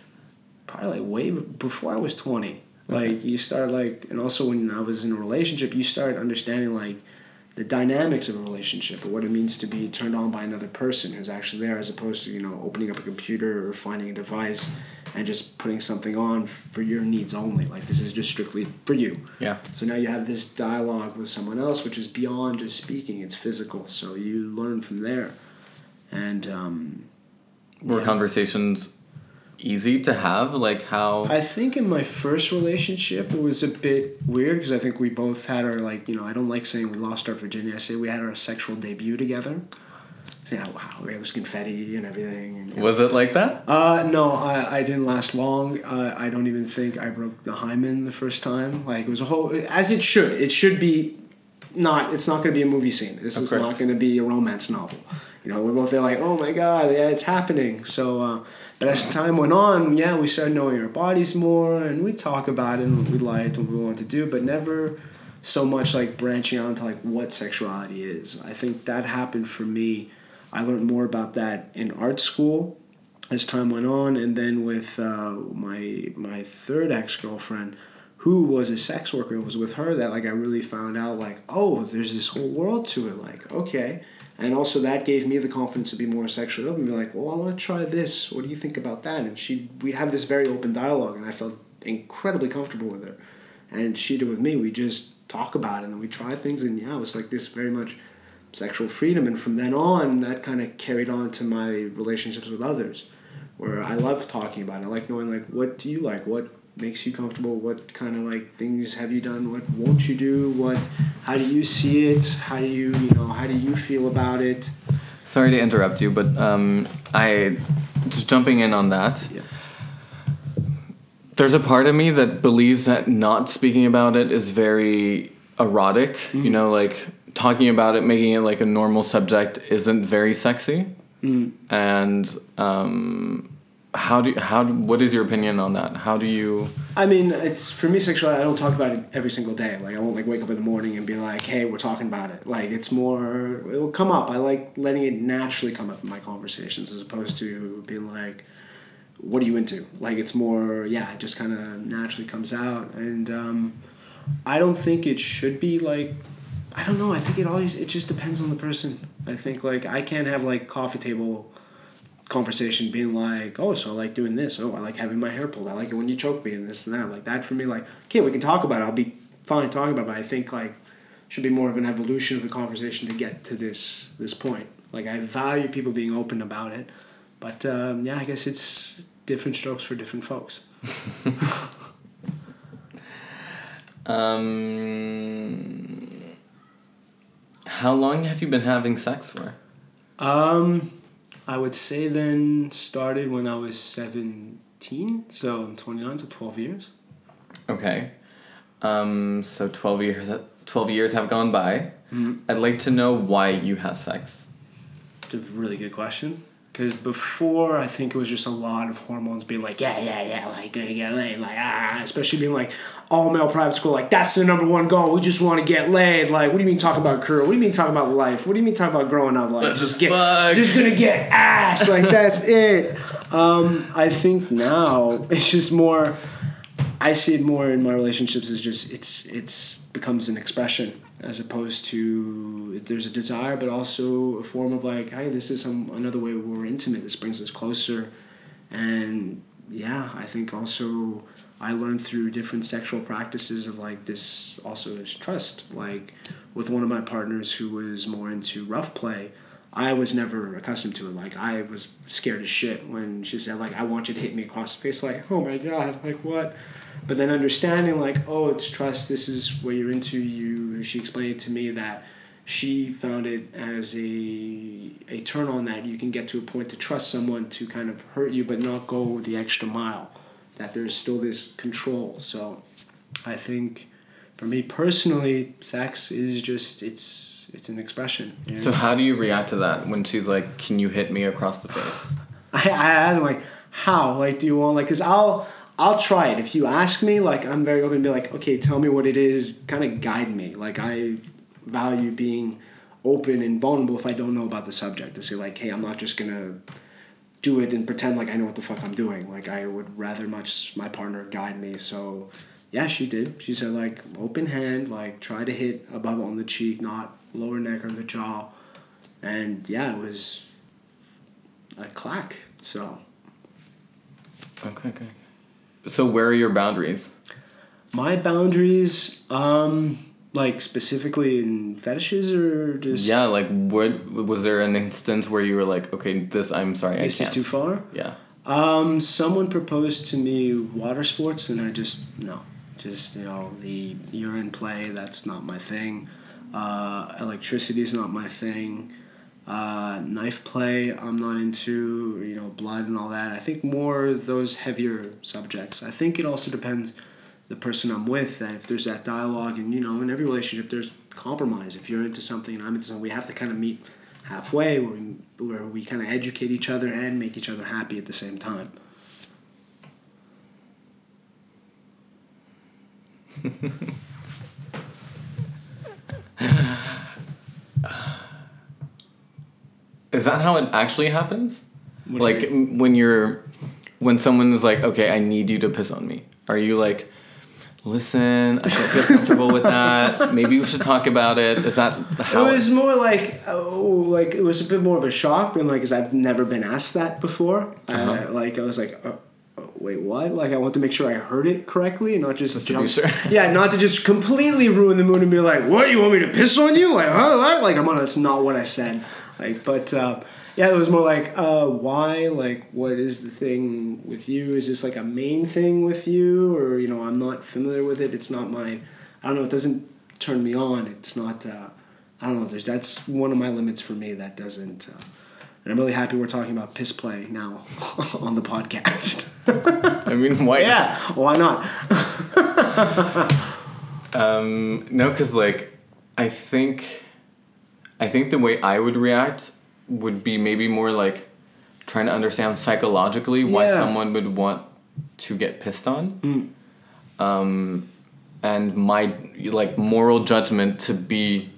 probably like way before I was twenty. Like, you start, like... And also when I was in a relationship, you start understanding, like, the dynamics of a relationship or what it means to be turned on by another person who's actually there as opposed to, you know, opening up a computer or finding a device and just putting something on for your needs only. Like, this is just strictly for you. Yeah. So now you have this dialogue with someone else, which is beyond just speaking. It's physical. So you learn from there. And, um... Were yeah. conversations... easy to have? Like, how... I think in my first relationship it was a bit weird because I think we both had our, like, you know, I don't like saying we lost our virginity. I say we had our sexual debut together. So, yeah, wow, there was confetti and everything. And, you know. Was it like that? Uh, no, I, I didn't last long. Uh, I don't even think I broke the hymen the first time. Like, it was a whole... As it should. It should be not... It's not going to be a movie scene. This is not going to be a romance novel. You know, we're both there like, oh my God, yeah, it's happening. So, uh... but as time went on, yeah, we started knowing our bodies more, and we talk about it, and we liked what we wanted to do, but never so much like branching out into like what sexuality is. I think that happened for me. I learned more about that in art school as time went on, and then with uh, my my third ex-girlfriend, who was a sex worker. It was with her that like I really found out like, oh, there's this whole world to it. Like, okay. And also that gave me the confidence to be more sexually open and be like, well, I want to try this. What do you think about that? And she, we'd have this very open dialogue, and I felt incredibly comfortable with her. And she did with me. We just talk about it, and we try things, and yeah, it was like this very much sexual freedom. And from then on, that kind of carried on to my relationships with others. where I love talking about it. I like knowing, like, what do you like? What makes you comfortable? What kind of, like, things have you done? What won't you do? What, how do you see it? How do you, you know, how do you feel about it? Sorry to interrupt you, but um, I, just jumping in on that. Yeah. There's a part of me that believes that not speaking about it is very erotic. Mm. You know, like, talking about it, making it like a normal subject isn't very sexy. Mm. And um, how do how do, what is your opinion on that? How do you... I mean, it's for me, sexuality, I don't talk about it every single day. Like, I won't, like, wake up in the morning and be like, hey, we're talking about it. Like, it's more... It will come up. I like letting it naturally come up in my conversations as opposed to being like... what are you into? Like, it's more, yeah, it just kind of naturally comes out. And um, I don't think it should be, like, I don't know. I think it always, it just depends on the person. I think, like, I can't have, like, coffee table conversation being like, oh, so I like doing this. Oh, I like having my hair pulled. I like it when you choke me and this and that. Like, that for me, like, okay, we can talk about it. I'll be fine talking about it. But I think, like, should be more of an evolution of the conversation to get to this this point. Like, I value people being open about it. But, um, yeah, I guess it's different strokes for different folks. um, how long have you been having sex for? Um, I would say then started when I was seventeen, so I'm twenty-nine, so twelve years. Okay. Um, so twelve years, twelve years have gone by. Mm-hmm. I'd like to know why you have sex. It's a really good question. Because before, I think it was just a lot of hormones being like, yeah, yeah, yeah, like, yeah, yeah, laid, like, ah, especially being like, all-male private school, like, that's the number one goal, we just want to get laid, like, what do you mean talk about career, what do you mean talk about life, what do you mean talk about growing up, like, Let's just get, fuck. just gonna get ass, like, that's it. Um, I think now, it's just more, I see it more in my relationships as just, it's, it's becomes an expression. As opposed to, there's a desire, but also a form of like, hey, this is some another way we're intimate. This brings us closer. And yeah, I think also I learned through different sexual practices of like this also is trust. Like with one of my partners who was more into rough play, I was never accustomed to it. Like I was scared as shit when she said like, I want you to hit me across the face. Like, oh my God, like what? But then understanding, like, oh, it's trust, this is what you're into, you, she explained it to me that she found it as a a turn-on that you can get to a point to trust someone to kind of hurt you but not go the extra mile, that there's still this control. So I think, for me personally, sex is just, it's it's an expression. You know? So how do you react to that when she's like, can you hit me across the face? I, I, I'm like, how? Like, do you want, like, because I'll... I'll try it. If you ask me, like, I'm very open to be like, okay, tell me what it is. Kind of guide me. Like, I value being open and vulnerable if I don't know about the subject. To say, like, hey, I'm not just going to do it and pretend like I know what the fuck I'm doing. Like, I would rather much my partner guide me. So, yeah, she did. She said, like, open hand. Like, try to hit above on the cheek, not lower neck or the jaw. And, yeah, it was a clack. So. Okay, okay. So where are your boundaries? My boundaries, um, like specifically in fetishes or just... Yeah, like what, was there an instance where you were like, okay, this, I'm sorry, I can't. This is too far? Yeah. Um, someone proposed to me water sports and I just, no. Just, you know, the urine play, that's not my thing. Uh, electricity's not my thing. Uh, knife play, I'm not into, you know, blood and all that. I think more those heavier subjects. I think it also depends the person I'm with, that if there's that dialogue and, you know, in every relationship there's compromise. If you're into something and I'm into something, we have to kind of meet halfway where we, where we kind of educate each other and make each other happy at the same time. Is that how it actually happens? What like you m- when you're, when someone is like, okay, I need you to piss on me. Are you like, listen, I don't feel comfortable with that. Maybe we should talk about it. Is that how? It was it- more like, oh, like it was a bit more of a shock, being like, because I've never been asked that before. Uh-huh. Uh, like I was like, oh, oh, wait, what? Like I want to make sure I heard it correctly and not just, just jump. To be sure. Yeah, not to just completely ruin the mood and be like, what? You want me to piss on you? Like, huh? Like I'm on. That's not what I said. Like, but uh, yeah, it was more like, uh, why? Like, what is the thing with you? Is this like a main thing with you? Or, you know, I'm not familiar with it. It's not my, I don't know, it doesn't turn me on. It's not, uh, I don't know, there's, that's one of my limits for me that doesn't, uh, and I'm really happy we're talking about piss play now on the podcast. I mean, why? Yeah, why not? um, no, because like, I think... I think the way I would react would be maybe more like trying to understand psychologically yeah. why someone would want to get pissed on. Mm. Um, and my like moral judgment to be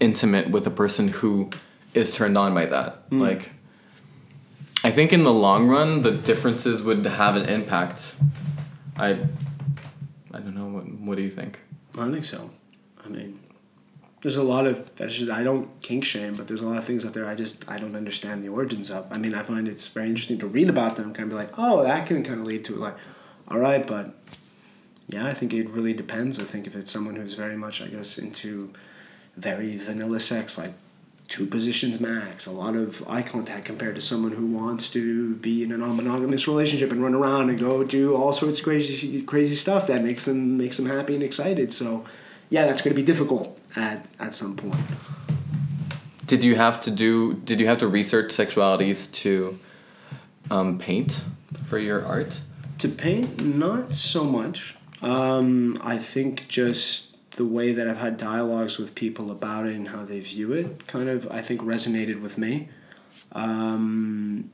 intimate with a person who is turned on by that. Mm. Like, I think in the long run, the differences would have an impact. I, I don't know. What, what do you think? I think so. I mean... There's a lot of fetishes. I don't kink shame, but there's a lot of things out there I just, I don't understand the origins of. I mean, I find it's very interesting to read about them, kind of be like, oh, that can kind of lead to it. Like, all right, but yeah, I think it really depends. I think if it's someone who's very much, I guess, into very vanilla sex, like two positions max, a lot of eye contact compared to someone who wants to be in a non-monogamous relationship and run around and go do all sorts of crazy, crazy stuff that makes them, makes them happy and excited. So yeah, that's going to be difficult at at some point. Did you have to do did you have to research sexualities to um, paint for your art? To paint, not so much. Um, I think just the way that I've had dialogues with people about it and how they view it kind of, I think, resonated with me. Um,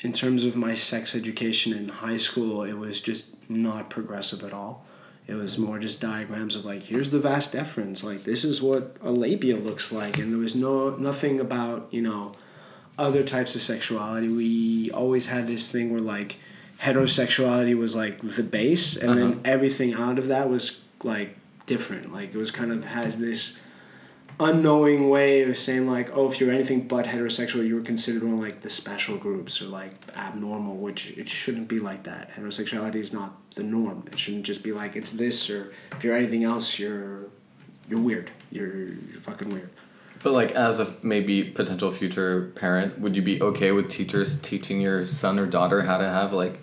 in terms of my sex education in high school, it was just not progressive at all. It was more just diagrams of like, here's the vas deferens, like this is what a labia looks like, and there was no nothing about, you know, other types of sexuality. We always had this thing where like heterosexuality was like the base, and uh-huh. then everything out of that was like different. Like it was kind of has this unknowing way of saying like, oh, if you're anything but heterosexual, you were considered one of like the special groups or like abnormal, which it shouldn't be like that. Heterosexuality is not the norm. It shouldn't just be like it's this, or if you're anything else, you're you're weird. You're, you're fucking weird. But like as a maybe potential future parent, would you be okay with teachers teaching your son or daughter how to have like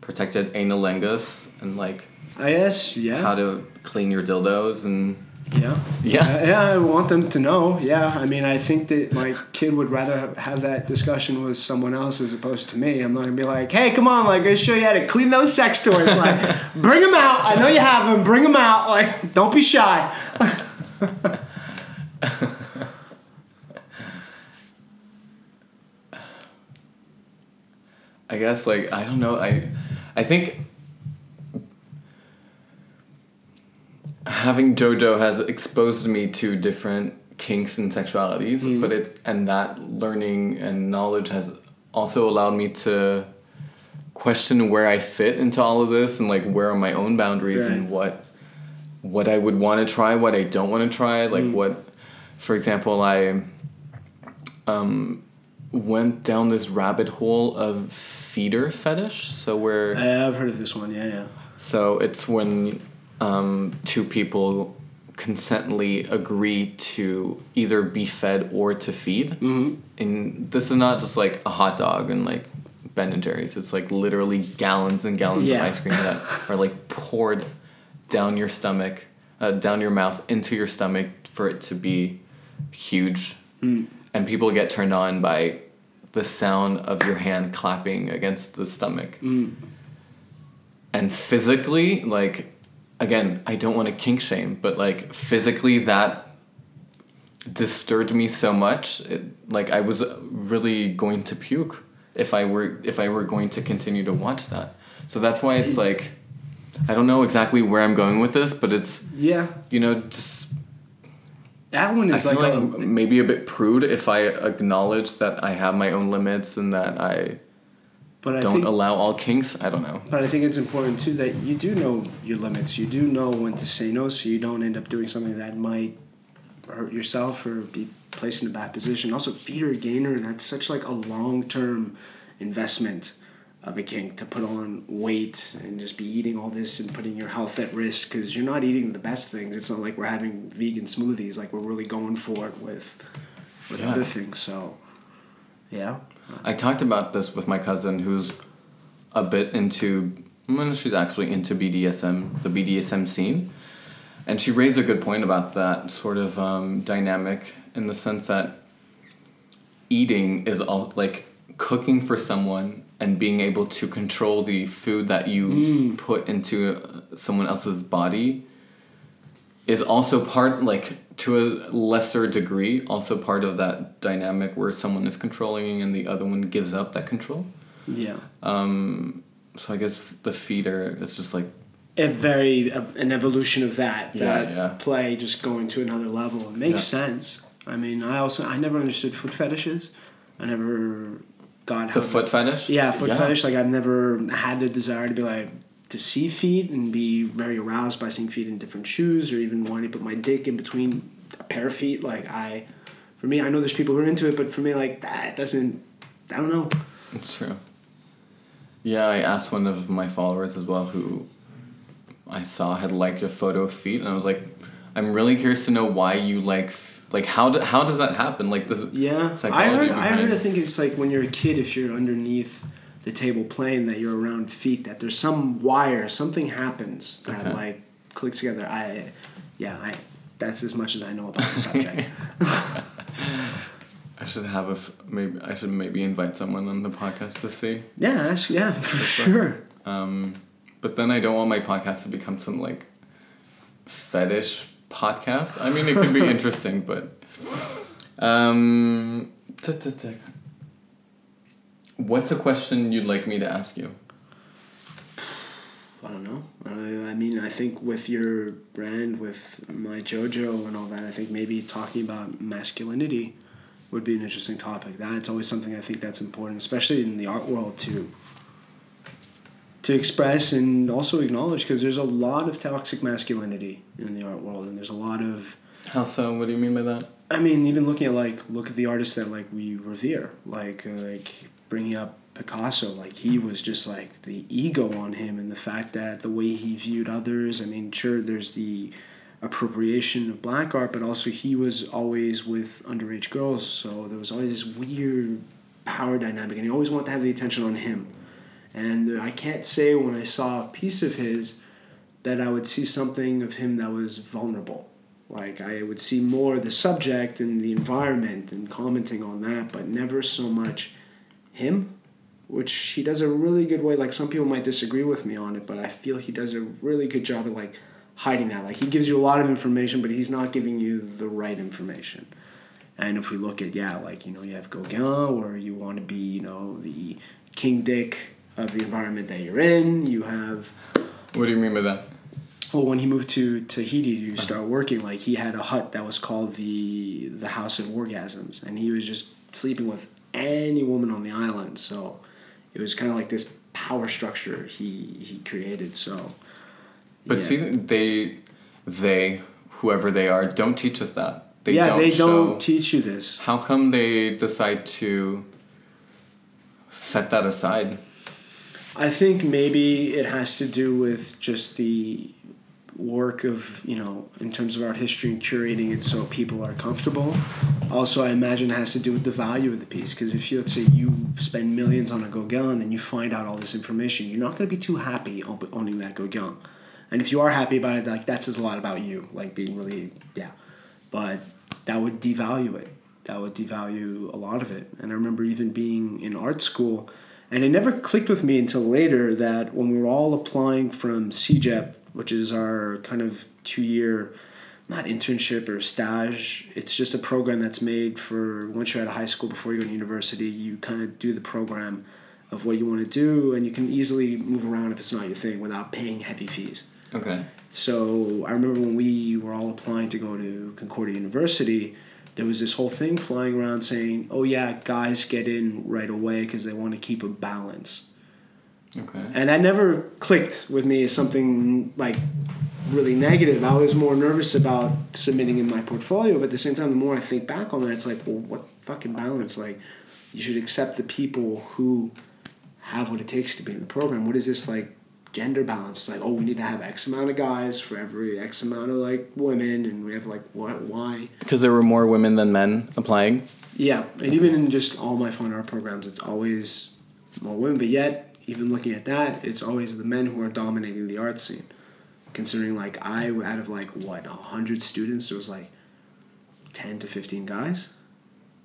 protected analingus and like I guess yeah how to clean your dildos and Yeah. Yeah. Yeah, I want them to know. Yeah. I mean, I think that my kid would rather have that discussion with someone else as opposed to me. I'm not going to be like, hey, come on, like, I'm going to show you how to clean those sex toys. Like, bring them out. I know you have them. Bring them out. Like, don't be shy. I guess, like, I don't know. I, I think... Having JoJo has exposed me to different kinks and sexualities, mm. but it and that learning and knowledge has also allowed me to question where I fit into all of this and like where are my own boundaries right. and what what I would want to try, what I don't want to try, like mm. what, for example, I um, went down this rabbit hole of feeder fetish. So where I've heard of this one, yeah, yeah. So it's when. Um, two people consently agree to either be fed or to feed. Mm-hmm. And this is not just like a hot dog and like Ben and Jerry's. It's like literally gallons and gallons yeah. of ice cream that are like poured down your stomach, uh, down your mouth, into your stomach for it to be huge. Mm. And people get turned on by the sound of your hand clapping against the stomach. Mm. And physically, like... Again, I don't want to kink shame, but, like, physically that disturbed me so much. It, like, I was really going to puke if I were if I were going to continue to watch that. So that's why it's, like, I don't know exactly where I'm going with this, but it's, yeah, you know, just... That one is, I feel like, like a, maybe a bit prude if I acknowledge that I have my own limits and that I... But I don't think, allow all kinks. I don't know. But I think it's important, too, that you do know your limits. You do know when to say no, so you don't end up doing something that might hurt yourself or be placed in a bad position. Also, feeder gainer, that's such like a long-term investment of a kink, to put on weight and just be eating all this and putting your health at risk because you're not eating the best things. It's not like we're having vegan smoothies. Like, we're really going for it with... with yeah. other things. So, yeah. I talked about this with my cousin, who's a bit into, well, she's actually into B D S M, the B D S M scene. And she raised a good point about that sort of um, dynamic, in the sense that eating is all, like, cooking for someone and being able to control the food that you mm. put into someone else's body is also part, like, to a lesser degree, also part of that dynamic where someone is controlling and the other one gives up that control. Yeah. Um, so I guess the feeder is just, like, a very uh, an evolution of that that yeah, yeah. play just going to another level. It makes yeah. sense. I mean, I also I never understood foot fetishes. I never got the foot fetish. Yeah, foot yeah. fetish. Like, I've never had the desire to be like to see feet and be very aroused by seeing feet in different shoes, or even wanting to put my dick in between a pair of feet. Like, I, for me, I know there's people who are into it, but for me, like, that doesn't. I don't know. It's true. Yeah, I asked one of my followers as well, who I saw had liked a photo of feet, and I was like, I'm really curious to know why you like, f- like how do, how does that happen? Like, does yeah, I heard I heard I think it's like when you're a kid, if you're underneath the table playing, that you're around feet, that there's some wire, something happens that okay. like clicks together. I, yeah, I that's as much as I know about the subject. I should have a f- maybe I should maybe invite someone on the podcast to see. Yeah, actually, yeah, for sure. Um. But then I don't want my podcast to become some, like, fetish podcast. I mean, it could be interesting, but... Um, what's a question you'd like me to ask you? I don't know. I, I mean, I think with your brand, with my JoJo and all that, I think maybe talking about masculinity would be an interesting topic. That's always something I think that's important, especially in the art world, too. To express and also acknowledge, because there's a lot of toxic masculinity in the art world, and there's a lot of... How so? What do you mean by that? I mean, even looking at, like, look at the artists that, like, we revere. Like, uh, like bringing up Picasso, like, he was just, like, the ego on him, and the fact that the way he viewed others. I mean, sure, there's the appropriation of black art, but also he was always with underage girls, so there was always this weird power dynamic, and he always wanted to have the attention on him. And I can't say when I saw a piece of his that I would see something of him that was vulnerable. Like, I would see more the subject and the environment and commenting on that, but never so much him, which he does a really good way. Like, some people might disagree with me on it, but I feel he does a really good job of, like, hiding that. Like, he gives you a lot of information, but he's not giving you the right information. And if we look at, yeah, like, you know, you have Gauguin, or you want to be, you know, the King Dick of the environment that you're in. You have... What do you mean by that? Well, when he moved to Tahiti to start working, like, he had a hut that was called the the House of Orgasms, and he was just sleeping with any woman on the island. So it was kind of like this power structure he he created. So, but yeah. see, they they whoever they are don't teach us that. They yeah, don't they show, don't teach you this. How come they decide to set that aside? I think maybe it has to do with just the work of, you know, in terms of art history and curating it so people are comfortable. Also, I imagine it has to do with the value of the piece, because if, you, let's say, you spend millions on a Gauguin and then you find out all this information, you're not going to be too happy owning that Gauguin. And if you are happy about it, like, that says a lot about you, like, being really, yeah. But that would devalue it. That would devalue a lot of it. And I remember even being in art school... And it never clicked with me until later that when we were all applying from C E G E P, which is our kind of two-year, not internship or stage, it's just a program that's made for once you're out of high school before you go to university, you kind of do the program of what you want to do, and you can easily move around if it's not your thing without paying heavy fees. Okay. So I remember when we were all applying to go to Concordia University, there was this whole thing flying around saying, oh, yeah, guys get in right away because they want to keep a balance. Okay. And that never clicked with me as something, like, really negative. I was more nervous about submitting in my portfolio, but at the same time, the more I think back on that, it's like, well, what fucking balance? Like, you should accept the people who have what it takes to be in the program. What is this, like, gender balance. Like, oh, we need to have X amount of guys for every X amount of, like, women, and we have, like, what, why? Because there were more women than men applying? Yeah, and okay. even in just all my fine art programs, it's always more women, but yet, even looking at that, it's always the men who are dominating the art scene. Considering, like, I, out of, like, what, one hundred students, there was, like, ten to fifteen guys.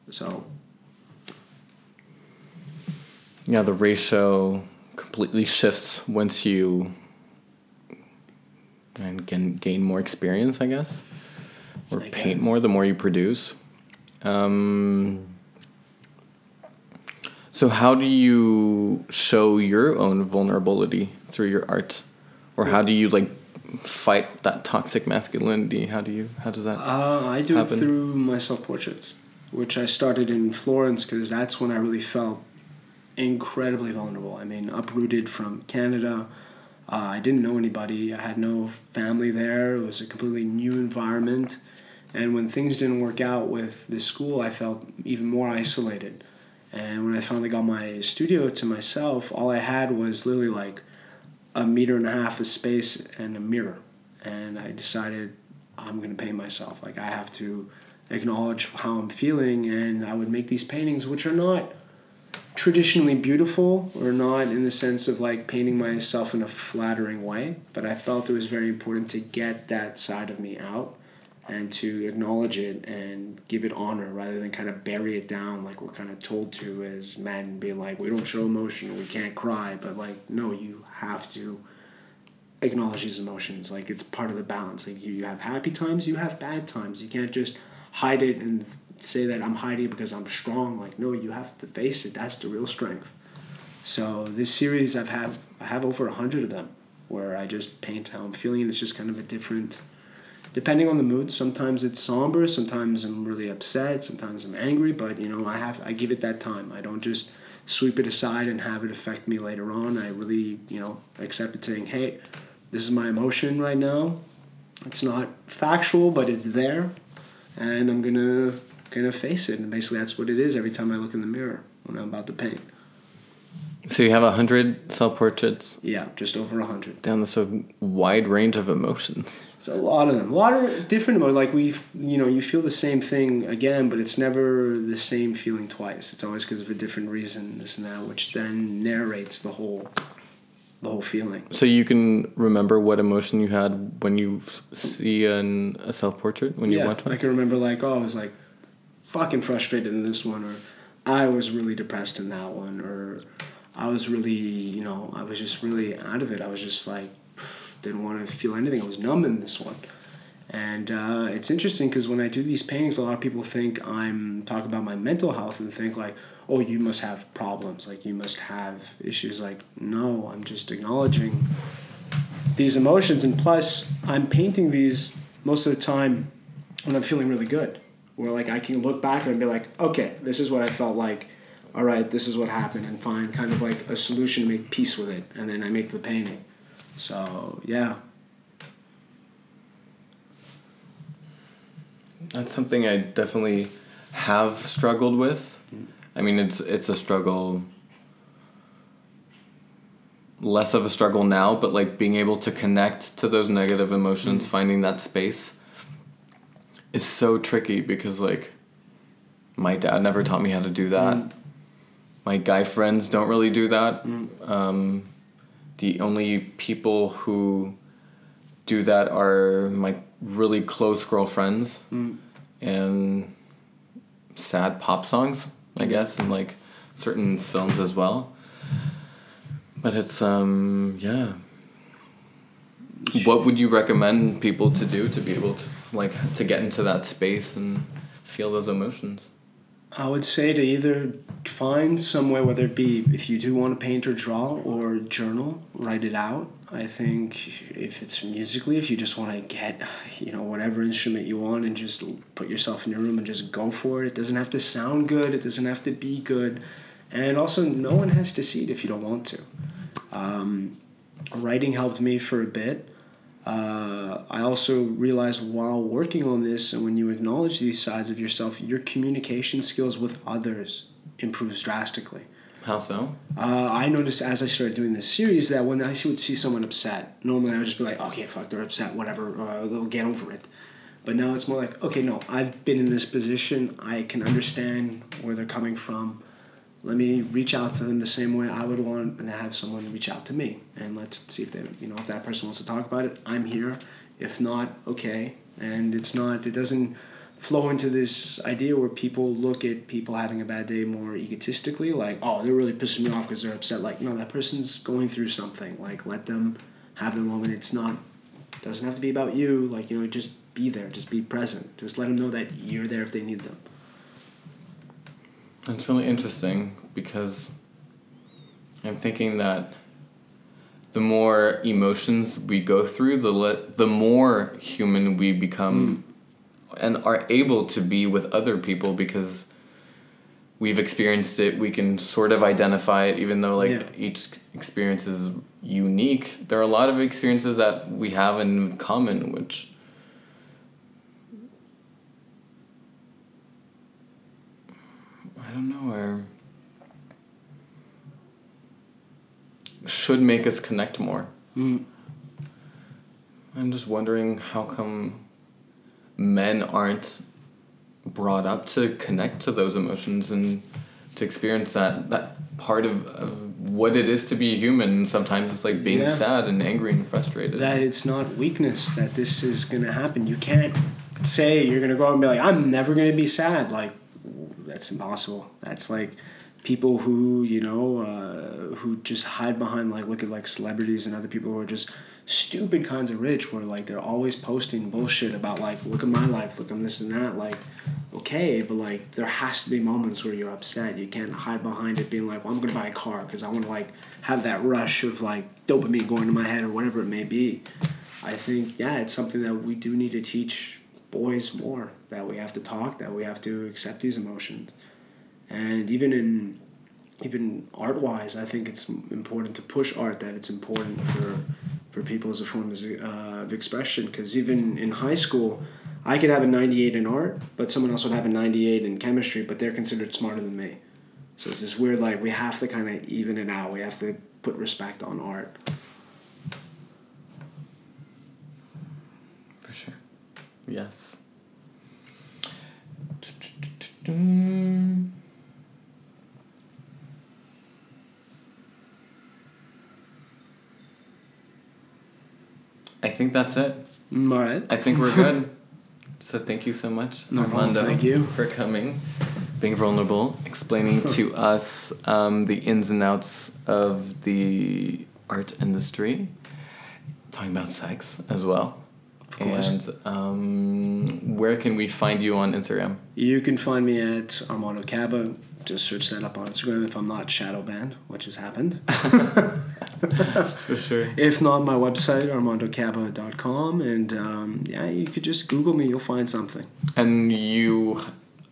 So... yeah, the ratio completely shifts once you and can gain more experience, I guess, or I paint more the more you produce. Um, so how do you show your own vulnerability through your art, or how do you like fight that toxic masculinity? How do you? How does that? Uh, I do happen? It through my self-portraits, which I started in Florence because that's when I really felt incredibly vulnerable. I mean, uprooted from Canada. Uh, I didn't know anybody. I had no family there. It was a completely new environment. And when things didn't work out with the school, I felt even more isolated. And when I finally got my studio to myself, all I had was literally like a meter and a half of space and a mirror. And I decided I'm going to paint myself. Like, I have to acknowledge how I'm feeling. And I would make these paintings, which are not traditionally beautiful, or not in the sense of like painting myself in a flattering way, but I felt it was very important to get that side of me out and to acknowledge it and give it honor rather than kind of bury it down like we're kind of told to as men, being like, we don't show emotion or we can't cry, but like, no, you have to acknowledge these emotions. Like, it's part of the balance. Like, you have happy times, you have bad times. You can't just hide it and say that I'm hiding because I'm strong. Like, no, you have to face it. That's the real strength. So this series, I've had, I have over one hundred of them where I just paint how I'm feeling. It's just kind of a different, depending on the mood. Sometimes it's somber. Sometimes I'm really upset. Sometimes I'm angry. But, you know, I have, I give it that time. I don't just sweep it aside and have it affect me later on. I really, you know, accept it, saying, hey, this is my emotion right now. It's not factual, but it's there. And I'm going to kind of face it. And basically that's what it is every time I look in the mirror when I'm about to paint. So you have one hundred self-portraits? Yeah, just over one hundred. Down this sort of wide range of emotions. It's a lot of them. A lot of different emotions. Like, we, you know, you feel the same thing again, but it's never the same feeling twice. It's always because of a different reason, this and that, which then narrates the whole the whole feeling. So you can remember what emotion you had when you see an, a self-portrait, when you yeah, watch one? I can remember, like, oh, I was, like, fucking frustrated in this one, or I was really depressed in that one, or I was really, you know, I was just really out of it. I was just, like, didn't want to feel anything. I was numb in this one. And uh, it's interesting because when I do these paintings, a lot of people think I'm talking about my mental health and think, like, oh, you must have problems, like, you must have issues. Like, no, I'm just acknowledging these emotions. And plus, I'm painting these most of the time when I'm feeling really good, where, like, I can look back and be like, okay, this is what I felt like. All right, this is what happened, and find kind of, like, a solution to make peace with it. And then I make the painting. So, yeah. That's something I definitely have struggled with. I mean, it's it's a struggle, less of a struggle now, but, like, being able to connect to those negative emotions, mm-hmm. finding that space is so tricky because, like, my dad never taught me how to do that. Mm. My guy friends don't really do that. Mm. Um, the only people who do that are my really close girlfriends mm. and sad pop songs, I guess, and, like, certain films as well. But it's, um, yeah. What would you recommend people to do to be able to, like, to get into that space and feel those emotions? I would say to either find some way, whether it be if you do want to paint or draw or journal, write it out. I think if it's musically, if you just want to get, you know, whatever instrument you want and just put yourself in your room and just go for it. It doesn't have to sound good. It doesn't have to be good. And also, no one has to see it if you don't want to. Um, writing helped me for a bit. Uh, I also realized while working on this, and when you acknowledge these sides of yourself, your communication skills with others improves drastically. How so? Uh, I noticed as I started doing this series that when I would see someone upset, normally I would just be like, okay, fuck, they're upset, whatever, uh, they'll get over it. But now it's more like, okay, no, I've been in this position. I can understand where they're coming from. Let me reach out to them the same way I would want to have someone reach out to me. And let's see if they, you know, if that person wants to talk about it, I'm here. If not, okay. And it's not, it doesn't flow into this idea where people look at people having a bad day more egotistically, like, oh, they're really pissing me off because they're upset. Like, no, that person's going through something. Like, let them have their moment. It's not, it doesn't have to be about you. Like, you know, just be there, just be present, just let them know that you're there if they need them. That's really interesting because I'm thinking that the more emotions we go through, the le- the more human we become mm. and are able to be with other people because we've experienced it, we can sort of identify it, even though like yeah. each experience is unique. There are a lot of experiences that we have in common, which I don't know, or should make us connect more. Mm. I'm just wondering how come men aren't brought up to connect to those emotions and to experience that, that part of, of what it is to be human. Sometimes it's like being yeah. sad and angry and frustrated. That it's not weakness, that this is going to happen. You can't say you're going to go out and be like, I'm never going to be sad, like, that's impossible. That's like people who, you know, uh, who just hide behind, like, look at like celebrities and other people who are just stupid kinds of rich, where like they're always posting bullshit about like, look at my life, look at this and that. Like, okay, but like there has to be moments where you're upset. You can't hide behind it being like, well, I'm going to buy a car because I want to like have that rush of like dopamine going to my head or whatever it may be. I think, yeah, it's something that we do need to teach boys more, that we have to talk, that we have to accept these emotions. And even in even art-wise, I think it's important to push art, that it's important for for people as a form of, uh, of expression, because even in high school, I could have a ninety-eight in art, but someone else would have a ninety-eight in chemistry, but they're considered smarter than me. So it's this weird, like, we have to kind of even it out. We have to put respect on art. For sure. Yes. I think that's it. All right. I think we're good. So thank you so much, no Armando. Thank you for coming, being vulnerable, explaining to us um, the ins and outs of the art industry, talking about sex as well. And um, where can we find you on Instagram? You can find me at Armando Cabba. Just search that up on Instagram if I'm not shadow banned, which has happened. For sure. If not, my website, armando cabba dot com. And um, yeah, you could just Google me. You'll find something. And you...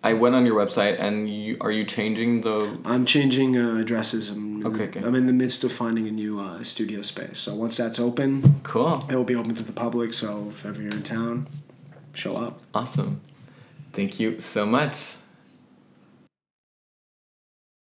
I went on your website, and you, are you changing the... I'm changing uh, addresses. I'm, okay, okay. I'm in the midst of finding a new uh, studio space. So once that's open... Cool. It'll be open to the public, so if ever you're in town, show up. Awesome. Thank you so much.